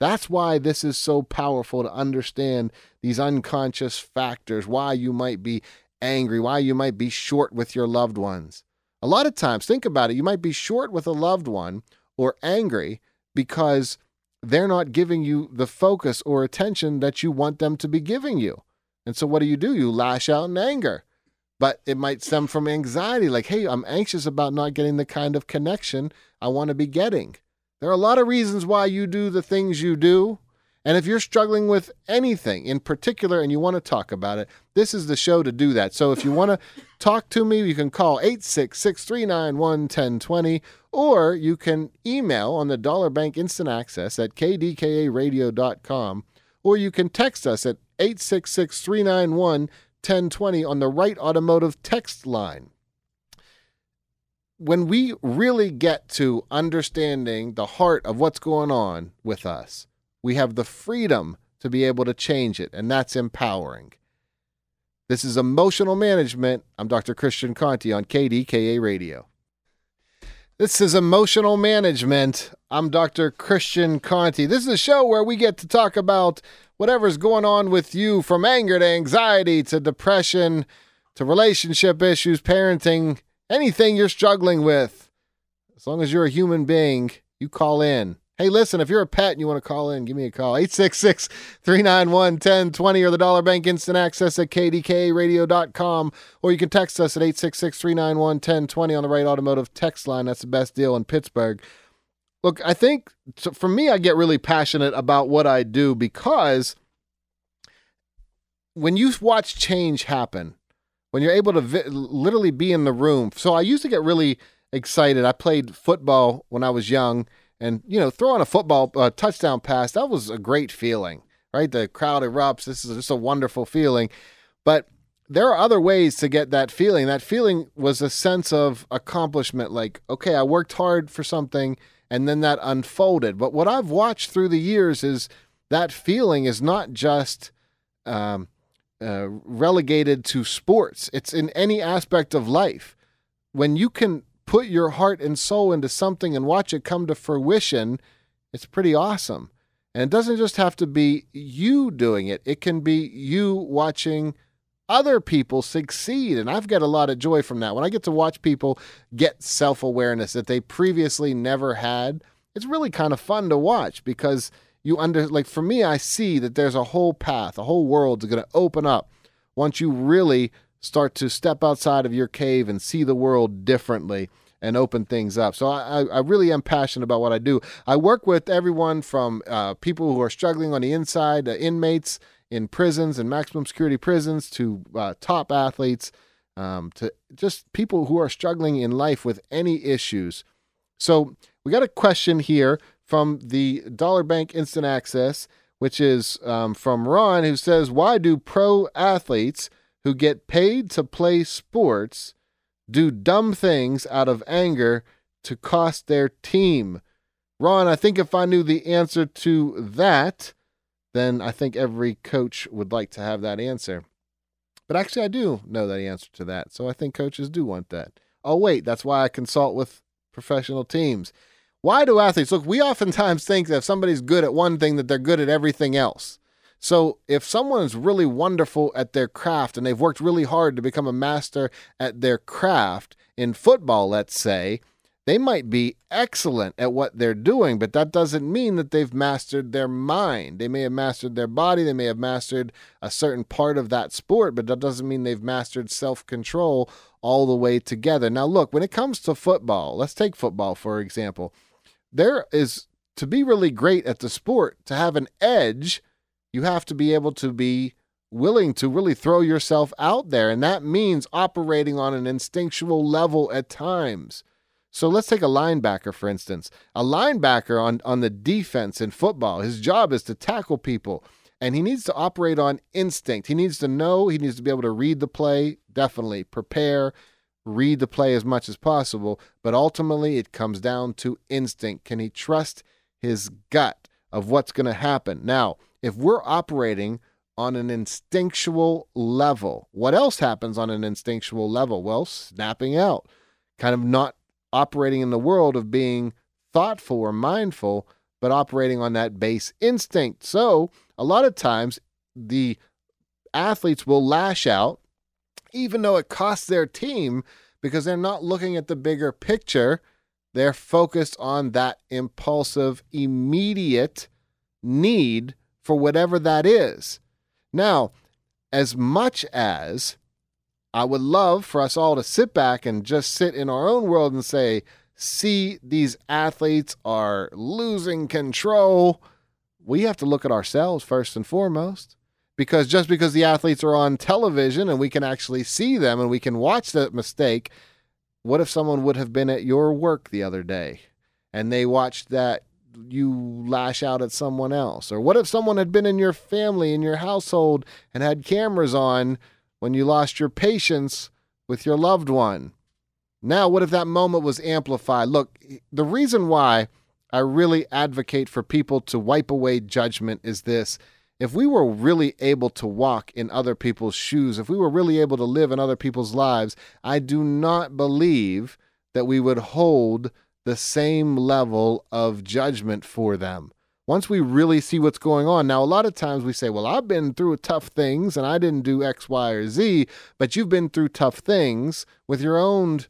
That's why this is so powerful, to understand these unconscious factors, why you might be angry, why you might be short with your loved ones. A lot of times, think about it, you might be short with a loved one or angry because they're not giving you the focus or attention that you want them to be giving you. And so what do you do? You lash out in anger. But it might stem from anxiety, like, hey, I'm anxious about not getting the kind of connection I want to be getting. There are a lot of reasons why you do the things you do, And if you're struggling with anything in particular and you want to talk about it, this is the show to do that. So if you want to talk to me, you can call eight six six, three nine one, one zero two zero, or you can email on the Dollar Bank Instant Access at k d k a radio dot com, or you can text us at eight six six, three nine one, one zero two zero on the Wright Automotive text line. When we really get to understanding the heart of what's going on with us, we have the freedom to be able to change it, and that's empowering. This is Emotional Management. I'm Doctor Christian Conte on K D K A Radio. This is Emotional Management. I'm Doctor Christian Conte. This is a show where we get to talk about whatever's going on with you, from anger to anxiety to depression to relationship issues, parenting, anything you're struggling with. As long as you're a human being, you call in. Hey, listen, if you're a pet and you want to call in, give me a call. eight six six, three nine one, one zero two zero or the Dollar Bank Instant Access at k d k a radio dot com. Or you can text us at eight six six, three nine one, one zero two zero on the Wright Automotive text line. That's the best deal in Pittsburgh. Look, I think, so for me, I get really passionate about what I do, because when you watch change happen, when you're able to vi- literally be in the room. So I used to get really excited. I played football when I was young. And, you know, throwing a football uh, touchdown pass, that was a great feeling, right? The crowd erupts. This is just a wonderful feeling. But there are other ways to get that feeling. That feeling was a sense of accomplishment, like, okay, I worked hard for something, and then that unfolded. But what I've watched through the years is that feeling is not just um, uh, relegated to sports. It's in any aspect of life. When you can put your heart and soul into something and watch it come to fruition, it's pretty awesome. And it doesn't just have to be you doing it. It can be you watching other people succeed. And I've got a lot of joy from that. When I get to watch people get self-awareness that they previously never had, it's really kind of fun to watch, because you under, like for me, I see that there's a whole path, a whole world's going to open up once you really start to step outside of your cave and see the world differently and open things up. So I, I really am passionate about what I do. I work with everyone from uh, people who are struggling on the inside, uh, inmates in prisons and maximum security prisons, to uh, top athletes, um, to just people who are struggling in life with any issues. So we got a question here from the Dollar Bank Instant Access, which is um, from Ron, who says, why do pro athletes who get paid to play sports do dumb things out of anger to cost their team? Ron, I think if I knew the answer to that, then I think every coach would like to have that answer. But actually, I do know the answer to that, so I think coaches do want that. Oh, wait, that's why I consult with professional teams. Why do athletes? Look, we oftentimes think that if somebody's good at one thing, that they're good at everything else. So if someone's really wonderful at their craft and they've worked really hard to become a master at their craft in football, let's say, they might be excellent at what they're doing, but that doesn't mean that they've mastered their mind. They may have mastered their body. They may have mastered a certain part of that sport, but that doesn't mean they've mastered self-control all the way together. Now, look, when it comes to football, let's take football, for example. There is, to be really great at the sport, to have an edge, you have to be able to be willing to really throw yourself out there. And that means operating on an instinctual level at times. So let's take a linebacker, for instance. A linebacker on, on the defense in football, his job is to tackle people. And he needs to operate on instinct. He needs to know, he needs to be able to read the play, definitely prepare, read the play as much as possible. But ultimately, it comes down to instinct. Can he trust his gut of what's going to happen? Now, if we're operating on an instinctual level, what else happens on an instinctual level? Well, snapping out, kind of not operating in the world of being thoughtful or mindful, but operating on that base instinct. So a lot of times the athletes will lash out, even though it costs their team, because they're not looking at the bigger picture. They're focused on that impulsive, immediate need for whatever that is. Now, as much as I would love for us all to sit back and just sit in our own world and say, see, these athletes are losing control, we have to look at ourselves first and foremost, because just because the athletes are on television and we can actually see them and we can watch that mistake, what if someone would have been at your work the other day and they watched that you lash out at someone else? Or what if someone had been in your family, in your household, and had cameras on when you lost your patience with your loved one? Now, what if that moment was amplified? Look, the reason why I really advocate for people to wipe away judgment is this. If we were really able to walk in other people's shoes, if we were really able to live in other people's lives, I do not believe that we would hold the same level of judgment for them. Once we really see what's going on. Now, a lot of times we say, well, I've been through tough things and I didn't do X, Y, or Z, but you've been through tough things with your own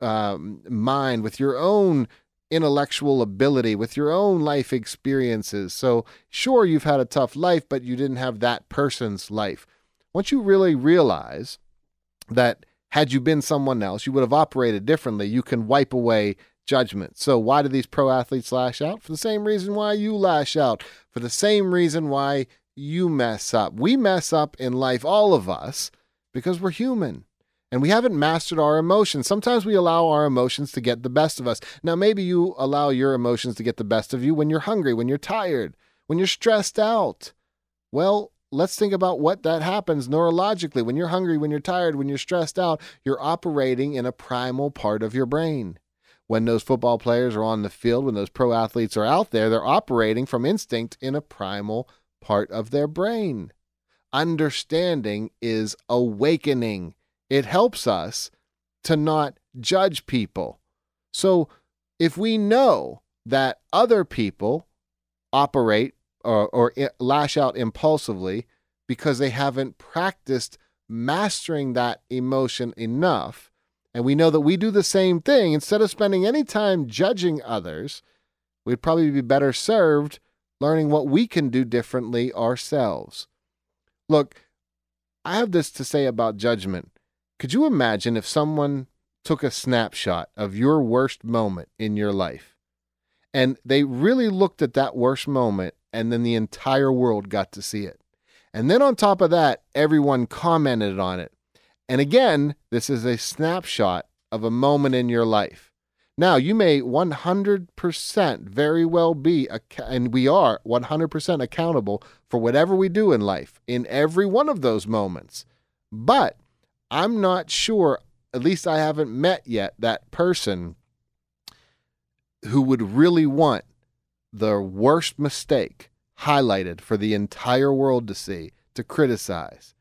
um, mind, with your own intellectual ability, with your own life experiences. So sure, you've had a tough life, but you didn't have that person's life. Once you really realize that had you been someone else, you would have operated differently, you can wipe away judgment. So why do these pro athletes lash out? For the same reason why you lash out, for the same reason why you mess up. We mess up in life, all of us, because we're human and we haven't mastered our emotions. Sometimes we allow our emotions to get the best of us. Now, maybe you allow your emotions to get the best of you when you're hungry, when you're tired, when you're stressed out. Well, let's think about what that happens neurologically. When you're hungry, when you're tired, when you're stressed out, you're operating in a primal part of your brain. When those football players are on the field, when those pro athletes are out there, they're operating from instinct in a primal part of their brain. Understanding is awakening. It helps us to not judge people. So if we know that other people operate or, or lash out impulsively because they haven't practiced mastering that emotion enough, and we know that we do the same thing, instead of spending any time judging others, we'd probably be better served learning what we can do differently ourselves. Look, I have this to say about judgment. Could you imagine if someone took a snapshot of your worst moment in your life and they really looked at that worst moment and then the entire world got to see it? And then on top of that, everyone commented on it. And again, this is a snapshot of a moment in your life. Now, you may one hundred percent very well be, and we are one hundred percent accountable for whatever we do in life, in every one of those moments. But I'm not sure, at least I haven't met yet, that person who would really want their worst mistake highlighted for the entire world to see, to criticize.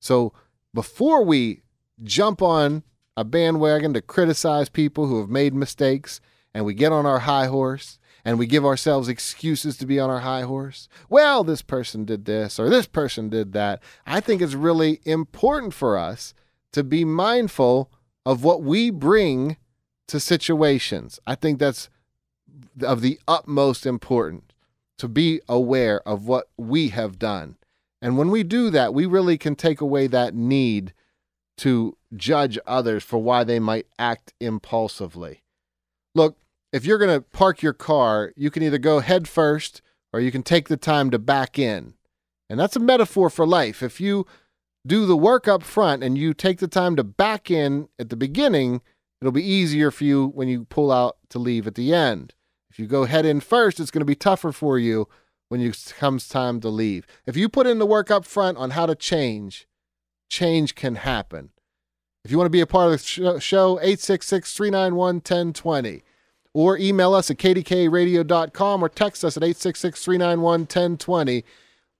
So, before we jump on a bandwagon to criticize people who have made mistakes and we get on our high horse and we give ourselves excuses to be on our high horse, well, this person did this or this person did that, I think it's really important for us to be mindful of what we bring to situations. I think that's of the utmost importance, to be aware of what we have done. And when we do that, we really can take away that need to judge others for why they might act impulsively. Look, if you're going to park your car, you can either go head first or you can take the time to back in. And that's a metaphor for life. If you do the work up front and you take the time to back in at the beginning, it'll be easier for you when you pull out to leave at the end. If you go head in first, it's going to be tougher for you when it comes time to leave. If you put in the work up front on how to change, change can happen. If you want to be a part of the show, eight six six, three nine one, one oh two oh, or email us at k d k a radio dot com or text us at eight six six, three nine one, one oh two oh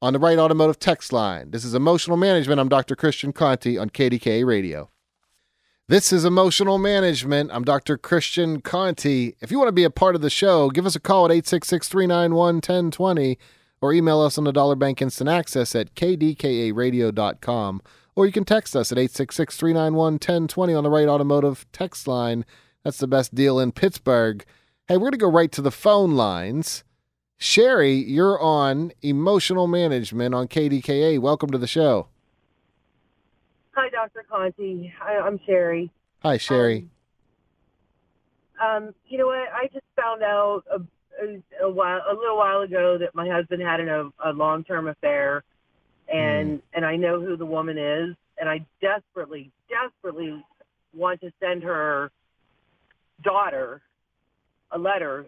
on the Wright Automotive text line. This is Emotional Management. I'm Doctor Christian Conte on K D K A Radio. This is Emotional Management. I'm Doctor Christian Conte. If you want to be a part of the show, give us a call at eight six six, three nine one, one oh two oh or email us on the Dollar Bank Instant Access at k d k a radio dot com, or you can text us at eight six six, three nine one, one oh two oh on the Wright Automotive text line. That's the best deal in Pittsburgh. Hey, we're going to go right to the phone lines. Sherry, you're on Emotional Management on K D K A. Welcome to the show. Hi, Doctor Conte. Hi, I'm Sherry. Hi, Sherry. Um, um, you know what? I just found out uh, a while, a little while ago that my husband had an, a, a long-term affair, and mm. and I know who the woman is, and I desperately, desperately want to send her daughter a letter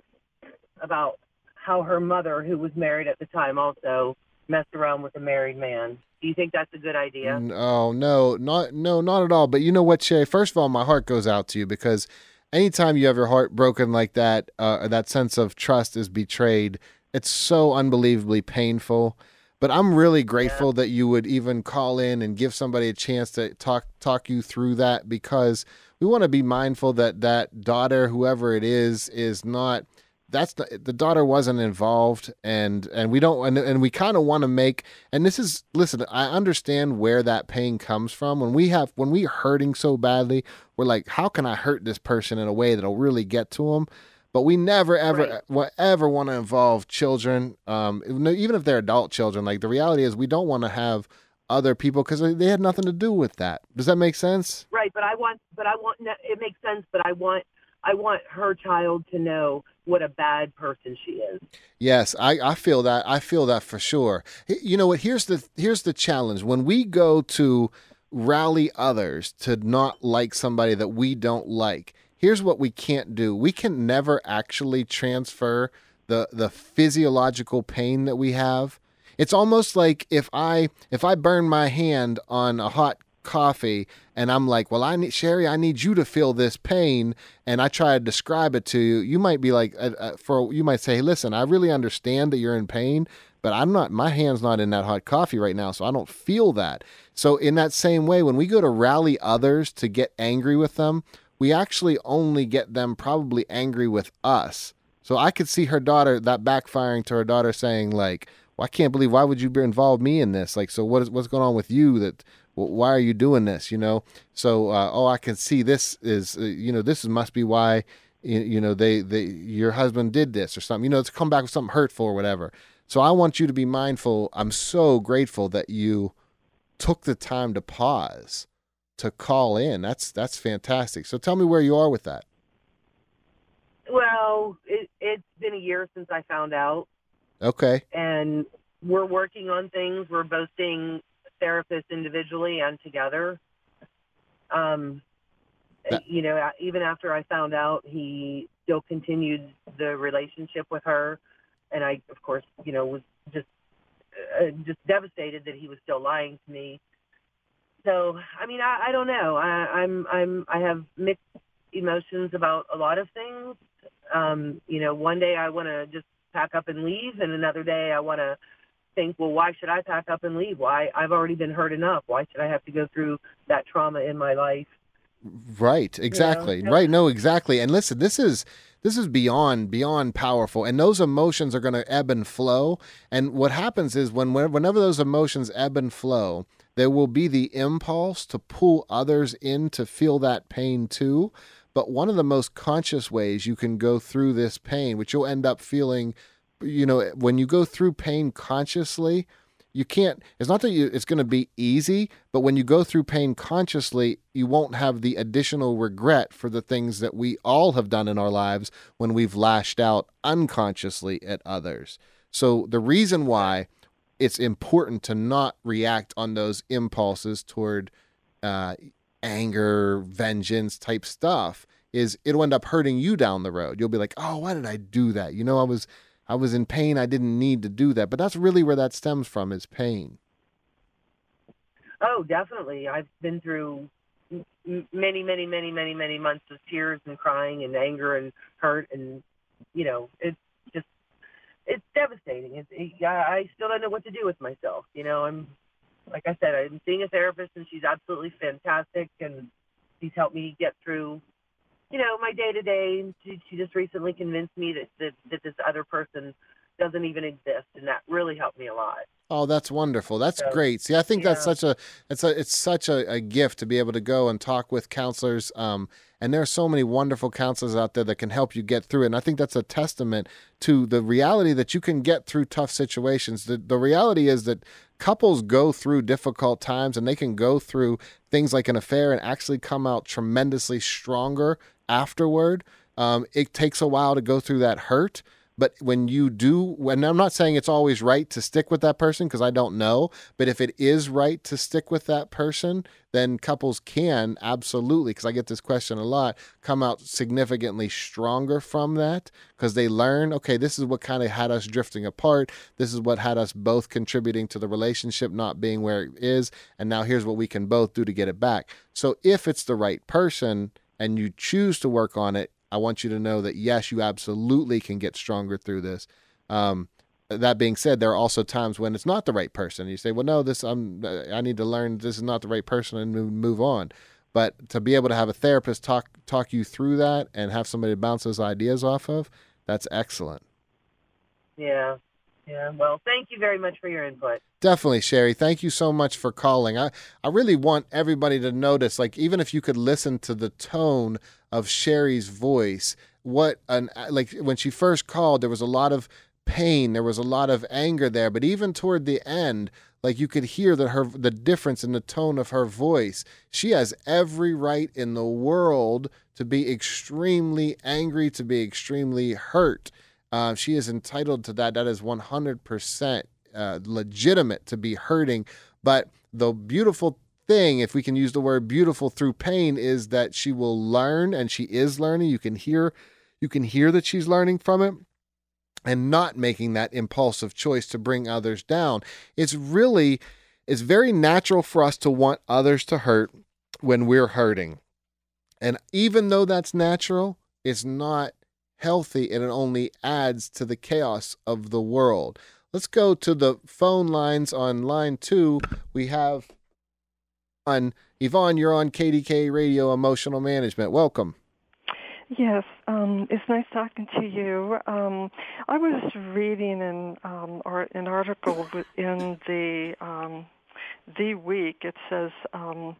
about how her mother, who was married at the time, also messed around with a married man. Do you think that's a good idea? Oh, no, not no, not at all. But you know what, Shay? First of all, my heart goes out to you, because anytime you have your heart broken like that, uh, that sense of trust is betrayed. It's so unbelievably painful. But I'm really grateful yeah. that you would even call in and give somebody a chance to talk talk you through that, because we want to be mindful that that daughter, whoever it is, is not. That's the, the daughter wasn't involved, and, and we don't, and, and we kind of want to make, and this is, listen, I understand where that pain comes from. When we have, when we're hurting so badly, we're like, how can I hurt this person in a way that'll really get to them? But we never, ever, right. ever want to involve children. Um, even if they're adult children, like the reality is we don't want to have other people, because they had nothing to do with that. Does that make sense? Right. But I want, but I want, it makes sense, but I want, I want her child to know what a bad person she is. Yes, I, I feel that. I feel that for sure. You know what? Here's the here's the challenge. When we go to rally others to not like somebody that we don't like, here's what we can't do. We can never actually transfer the the physiological pain that we have. It's almost like if I if I burn my hand on a hot coffee and I'm like, well, I need Sherry, I need you to feel this pain, and I try to describe it to you, you might be like uh, uh, for you might say, hey, listen, I really understand that you're in pain, but I'm not, my hand's not in that hot coffee right now, so I don't feel that. So in that same way, when we go to rally others to get angry with them, we actually only get them probably angry with us. So I could see her daughter, that backfiring to her daughter, saying like, well, I can't believe, why would you involve me in this? Like, so what is, what's going on with you that, why are you doing this? You know, so, uh, oh, I can see this is, uh, you know, this must be why, you, you know, they, they, your husband did this or something, you know, it's come back with something hurtful or whatever. So I want you to be mindful. I'm so grateful that you took the time to pause, to call in. That's, that's fantastic. So tell me where you are with that. Well, it, it's been a year since I found out. Okay. And we're working on things. We're both seeing therapists individually and together. Um, that, you know, even after I found out, he still continued the relationship with her. And I, of course, you know, was just, uh, just devastated that he was still lying to me. So, I mean, I, I don't know. I, I'm, I'm, I have mixed emotions about a lot of things. Um, you know, one day I want to just pack up and leave, and another day I want to think, well, why should I pack up and leave? Why? I've already been hurt enough. Why should I have to go through that trauma in my life? Right. Exactly. You know? Right. No, exactly. And listen, this is, this is beyond, beyond powerful. And those emotions are going to ebb and flow. And what happens is when, whenever those emotions ebb and flow, there will be the impulse to pull others in to feel that pain too. But one of the most conscious ways you can go through this pain, which you'll end up feeling, you know, when you go through pain consciously, you can't, it's not that you, it's going to be easy, but when you go through pain consciously, you won't have the additional regret for the things that we all have done in our lives when we've lashed out unconsciously at others. So the reason why it's important to not react on those impulses toward uh, anger, vengeance type stuff is it'll end up hurting you down the road. You'll be like, oh, why did I do that? You know, I was, I was in pain. I didn't need to do that. But that's really where that stems from, is pain. Oh, definitely. I've been through many, many, many, many, many months of tears and crying and anger and hurt. And, you know, it's just, it's devastating. It's, it, I still don't know what to do with myself. You know, I'm, like I said, I'm seeing a therapist, and she's absolutely fantastic. And she's helped me get through, you know, my day-to-day. She, she just recently convinced me that, that that this other person doesn't even exist, and that really helped me a lot. Oh, that's wonderful. That's so great. See, I think yeah. that's such a it's a it's such a, a gift to be able to go and talk with counselors. Um, and there are so many wonderful counselors out there that can help you get through it. And I think that's a testament to the reality that you can get through tough situations. The the reality is that couples go through difficult times, and they can go through things like an affair and actually come out tremendously stronger afterward. Um, it takes a while to go through that hurt, But when you do, and I'm not saying it's always right to stick with that person because I don't know, but if it is right to stick with that person, then couples can absolutely, because I get this question a lot, come out significantly stronger from that because they learn, okay, this is what kind of had us drifting apart. This is what had us both contributing to the relationship not being where it is. And now here's what we can both do to get it back. So if it's the right person and you choose to work on it, I want you to know that, yes, you absolutely can get stronger through this. Um, that being said, there are also times when it's not the right person. You say, well, no, this I'm, I need to learn this is not the right person and move on. But to be able to have a therapist talk talk you through that and have somebody to bounce those ideas off of, that's excellent. Yeah. Yeah, well, thank you very much for your input. Definitely, Sherry. Thank you so much for calling. I, I really want everybody to notice, like, even if you could listen to the tone of Sherry's voice, what an, like, when she first called, there was a lot of pain, there was a lot of anger there, but even toward the end, like, you could hear that her the difference in the tone of her voice. She has every right in the world to be extremely angry, to be extremely hurt. Uh, she is entitled to that. That is one hundred percent uh, legitimate to be hurting. But the beautiful thing, if we can use the word beautiful through pain, is that she will learn, and she is learning. You can hear, you can hear that she's learning from it and not making that impulsive choice to bring others down. It's really, it's very natural for us to want others to hurt when we're hurting. And even though that's natural, it's not healthy, and it only adds to the chaos of the world. Let's go to the phone lines. On line two, we have on Yvonne. You're on K D K Radio Emotional Management. Welcome. Yes, um, it's nice talking to you. Um, I was reading an um, or an article in the um, the week. It says, um,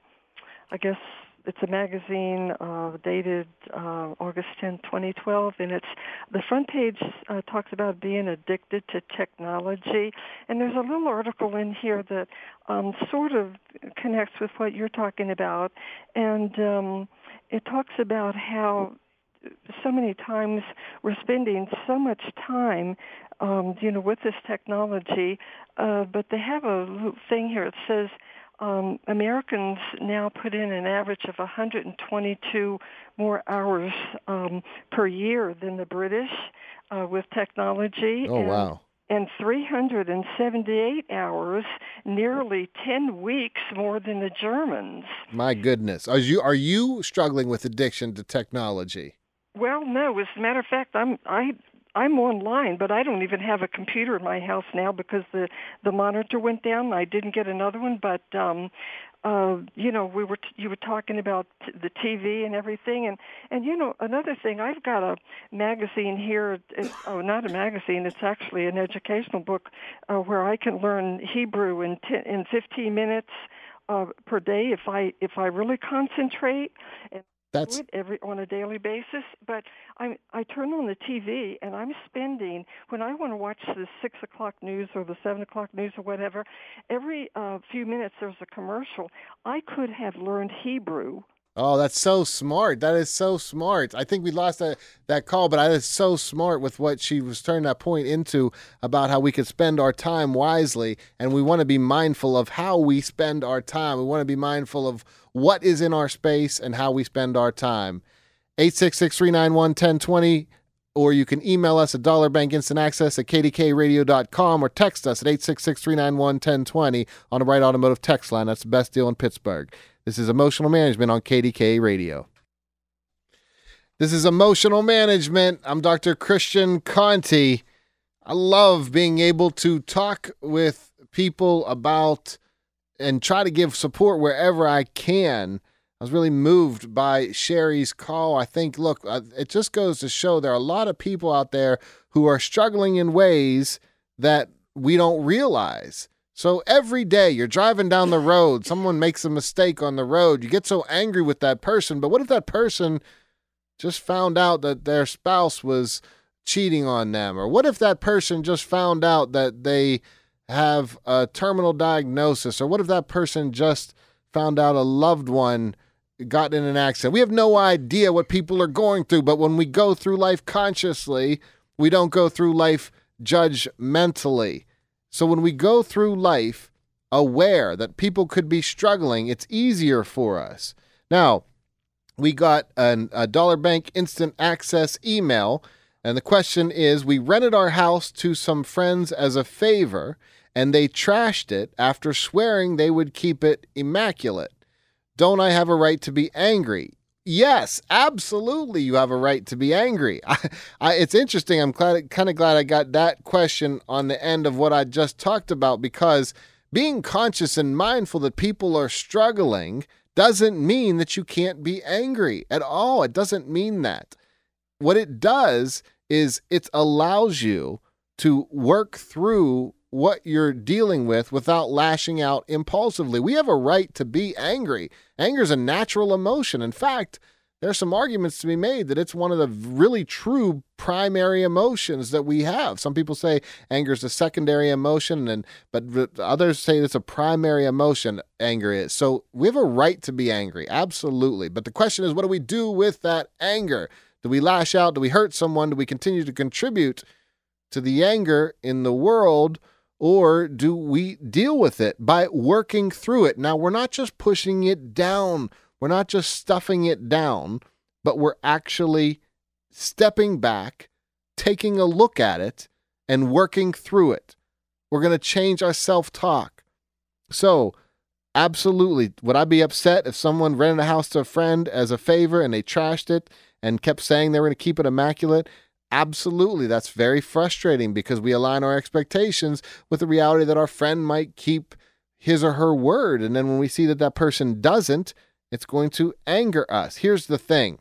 I guess. It's a magazine uh, dated uh, August tenth, twenty twelve, and it's the front page uh, talks about being addicted to technology. And there's a little article in here that um, sort of connects with what you're talking about, and um, it talks about how so many times we're spending so much time, um, you know, with this technology. Uh, but they have a little thing here. It says, Um, Americans now put in an average of one hundred twenty-two more hours um, per year than the British uh, with technology. Oh, and, wow. And three hundred seventy-eight hours, nearly ten weeks more than the Germans. My goodness. Are you, are you struggling with addiction to technology? Well, no. As a matter of fact, I'm... I, I'm online, but I don't even have a computer in my house now because the, the monitor went down. And I didn't get another one, but um, uh, you know, we were t- you were talking about t- the T V and everything, and, and you know, another thing, I've got a magazine here. It's, oh, not a magazine. It's actually an educational book uh, where I can learn Hebrew in t- in fifteen minutes uh, per day if I if I really concentrate. And That's do it every on a daily basis, but I I turn on the T V and I'm spending, when I want to watch the six o'clock news or the seven o'clock news or whatever, every uh, few minutes there's a commercial. I could have learned Hebrew. Oh, that's so smart. That is so smart. I think we lost that, that call, but that is so smart with what she was turning that point into about how we could spend our time wisely, and we want to be mindful of how we spend our time. We want to be mindful of what is in our space and how we spend our time. eight six six, three nine one, one oh two oh, or you can email us at dollar bank instant access at k d k radio dot com or text us at eight six six, three nine one, one oh two oh on the Wright Automotive text line. That's the best deal in Pittsburgh. This is Emotional Management on K D K Radio. This is Emotional Management. I'm Doctor Christian Conte. I love being able to talk with people about and try to give support wherever I can. I was really moved by Sherry's call. I think, look, it just goes to show there are a lot of people out there who are struggling in ways that we don't realize. So every day you're driving down the road, someone makes a mistake on the road, you get so angry with that person, but what if that person just found out that their spouse was cheating on them? Or what if that person just found out that they have a terminal diagnosis? Or what if that person just found out a loved one got in an accident? We have no idea what people are going through, but when we go through life consciously, We don't go through life judgmentally. So when we go through life aware that people could be struggling, it's easier for us. Now, we got an, a Dollar Bank Instant Access email, and the question is, we rented our house to some friends as a favor, and they trashed it after swearing they would keep it immaculate. Don't I have a right to be angry? Yes, absolutely you have a right to be angry. I, I, it's interesting. I'm glad, kind of glad I got that question on the end of what I just talked about, because being conscious and mindful that people are struggling doesn't mean that you can't be angry at all. It doesn't mean that. What it does is it allows you to work through what you're dealing with without lashing out impulsively. We have a right to be angry. Anger is a natural emotion. In fact, there's some arguments to be made that it's one of the really true primary emotions that we have. Some people say anger is a secondary emotion, and but others say it's a primary emotion, anger is. So we have a right to be angry, absolutely. But the question is, what do we do with that anger? Do we lash out? Do we hurt someone? Do we continue to contribute to the anger in the world? Or do we deal with it by working through it? Now, we're not just pushing it down. We're not just stuffing it down, but we're actually stepping back, taking a look at it, and working through it. We're going to change our self-talk. So, absolutely, would I be upset if someone rented a house to a friend as a favor and they trashed it and kept saying they were going to keep it immaculate? Absolutely. That's very frustrating, because we align our expectations with the reality that our friend might keep his or her word. And then when we see that that person doesn't, it's going to anger us. Here's the thing.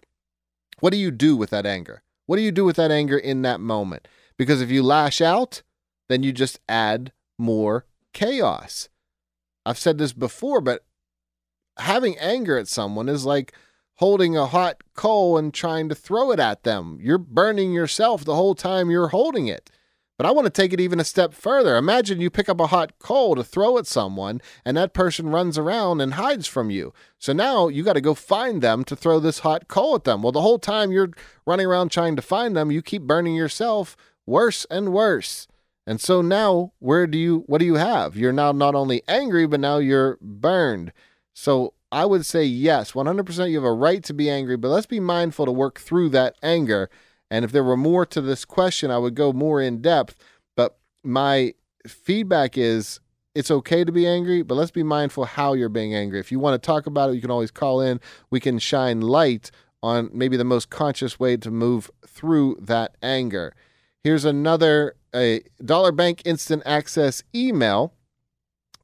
What do you do with that anger? What do you do with that anger in that moment? Because if you lash out, then you just add more chaos. I've said this before, but having anger at someone is like holding a hot coal and trying to throw it at them. You're burning yourself the whole time you're holding it. But I want to take it even a step further. Imagine you pick up a hot coal to throw at someone, and that person runs around and hides from you. So now you got to go find them to throw this hot coal at them. Well, the whole time you're running around trying to find them, you keep burning yourself worse and worse. And so now, where do you? What do you have? You're now not only angry, but now you're burned. So I would say yes, one hundred percent you have a right to be angry, but let's be mindful to work through that anger. And if there were more to this question, I would go more in depth. But my feedback is it's okay to be angry, but let's be mindful how you're being angry. If you want to talk about it, you can always call in. We can shine light on maybe the most conscious way to move through that anger. Here's another a Dollar Bank Instant Access email.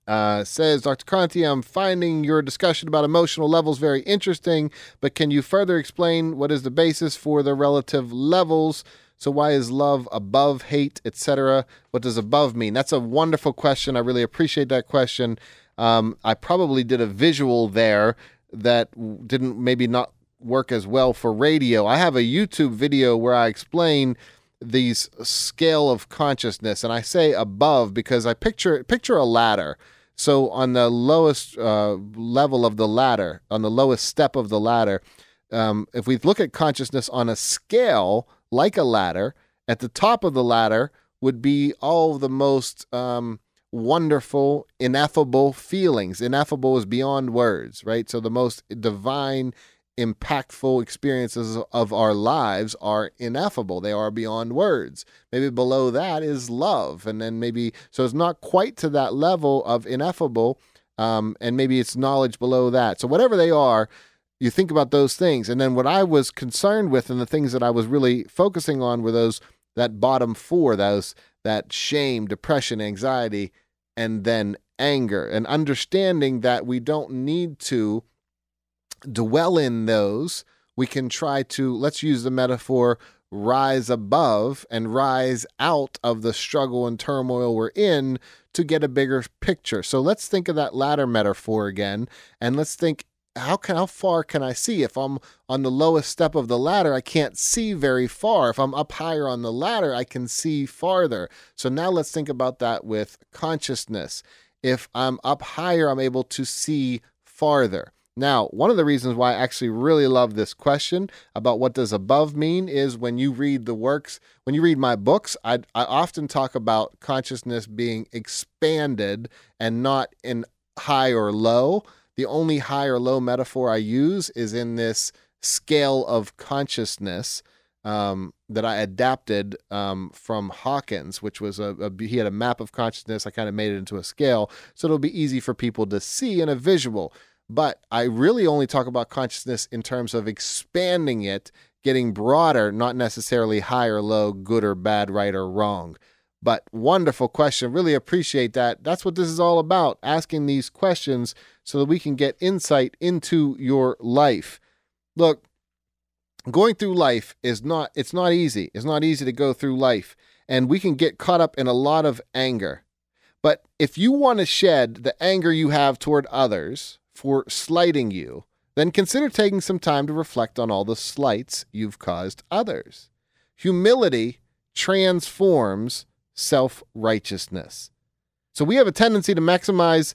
Uh, says, Doctor Conte, I'm finding your discussion about emotional levels very interesting, but can you further explain what is the basis for the relative levels? So why is love above hate, et cetera? What does above mean? That's a wonderful question. I really appreciate that question. Um, I probably did a visual there that didn't maybe not work as well for radio. I have a YouTube video where I explain these scale of consciousness, and I say above because I picture picture a ladder. So on the lowest uh, level of the ladder, on the lowest step of the ladder, um, if we look at consciousness on a scale like a ladder, at the top of the ladder would be all the most um, wonderful, ineffable feelings. Ineffable is beyond words, right? So the most divine, impactful experiences of our lives are ineffable. They are beyond words. Maybe below that is love. And then maybe, so it's not quite to that level of ineffable. Um, and maybe it's knowledge below that. So whatever they are, you think about those things. And then what I was concerned with and the things that I was really focusing on were those, that bottom four, those, that shame, depression, anxiety, and then anger, and understanding that we don't need to dwell in those. We can try to, let's use the metaphor, rise above and rise out of the struggle and turmoil we're in to get a bigger picture. So let's think of that ladder metaphor again, and let's think, how can how far can I see? If I'm on the lowest step of the ladder, I can't see very far. If I'm up higher on the ladder, I can see farther. So now let's think about that with consciousness. If I'm up higher, I'm able to see farther. Now, one of the reasons why I actually really love this question about what does above mean is when you read the works, when you read my books, I, I often talk about consciousness being expanded and not in high or low. The only high or low metaphor I use is in this scale of consciousness um, that I adapted um, from Hawkins, which was a, a, he had a map of consciousness. I kind of made it into a scale, so it'll be easy for people to see in a visual. But I really only talk about consciousness in terms of expanding it, getting broader, not necessarily high or low, good or bad, right or wrong. But wonderful question. Really appreciate that. That's what this is all about, asking these questions so that we can get insight into your life. Look, going through life is not, it's not easy. It's not easy to go through life. And we can get caught up in a lot of anger. But if you want to shed the anger you have toward others for slighting you, then consider taking some time to reflect on all the slights you've caused others. Humility transforms self-righteousness. So we have a tendency to maximize,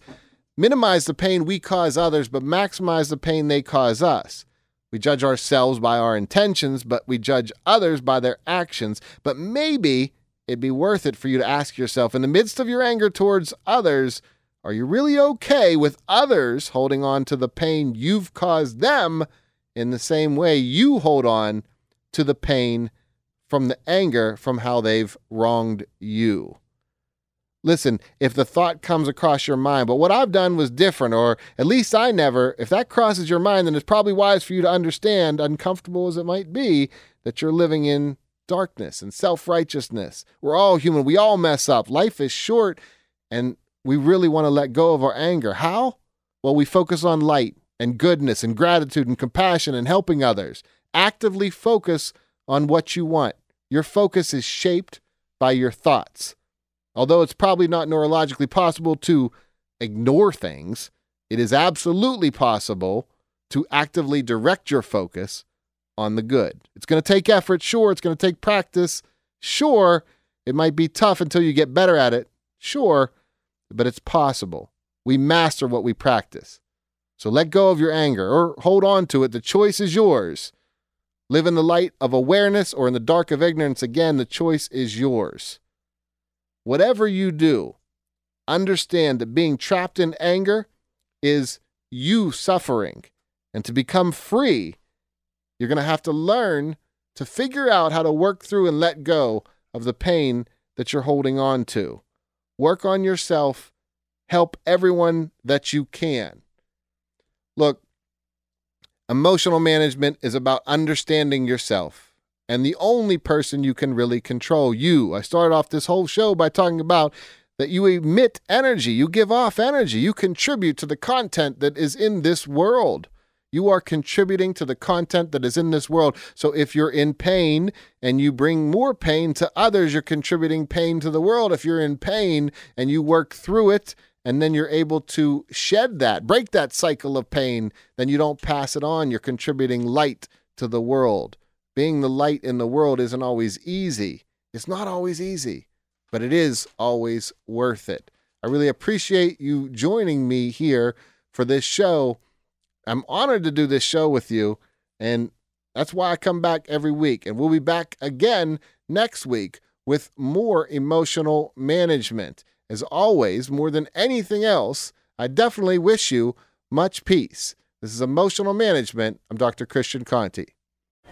minimize the pain we cause others, but maximize the pain they cause us. We judge ourselves by our intentions, but we judge others by their actions. But maybe it'd be worth it for you to ask yourself, in the midst of your anger towards others, are you really okay with others holding on to the pain you've caused them in the same way you hold on to the pain from the anger from how they've wronged you? Listen, if the thought comes across your mind, but what I've done was different, or at least I never, if that crosses your mind, then it's probably wise for you to understand, uncomfortable as it might be, that you're living in darkness and self-righteousness. We're all human. We all mess up. Life is short, and we really want to let go of our anger. How? Well, we focus on light and goodness and gratitude and compassion and helping others. Actively focus on what you want. Your focus is shaped by your thoughts. Although it's probably not neurologically possible to ignore things, it is absolutely possible to actively direct your focus on the good. It's going to take effort. Sure, it's going to take practice. Sure, it might be tough until you get better at it. Sure, but it's possible. We master what we practice. So let go of your anger or hold on to it. The choice is yours. Live in the light of awareness or in the dark of ignorance. Again, the choice is yours. Whatever you do, understand that being trapped in anger is you suffering. And to become free, you're going to have to learn to figure out how to work through and let go of the pain that you're holding on to. Work on yourself, help everyone that you can. Look, emotional management is about understanding yourself and the only person you can really control, you. I started off this whole show by talking about that you emit energy, you give off energy, you contribute to the content that is in this world. You are contributing to the content that is in this world. So if you're in pain and you bring more pain to others, you're contributing pain to the world. If you're in pain and you work through it and then you're able to shed that, break that cycle of pain, then you don't pass it on. You're contributing light to the world. Being the light in the world isn't always easy. It's not always easy, but it is always worth it. I really appreciate you joining me here for this show. I'm honored to do this show with you, and that's why I come back every week. And we'll be back again next week with more emotional management. As always, more than anything else, I definitely wish you much peace. This is Emotional Management. I'm Doctor Christian Conte.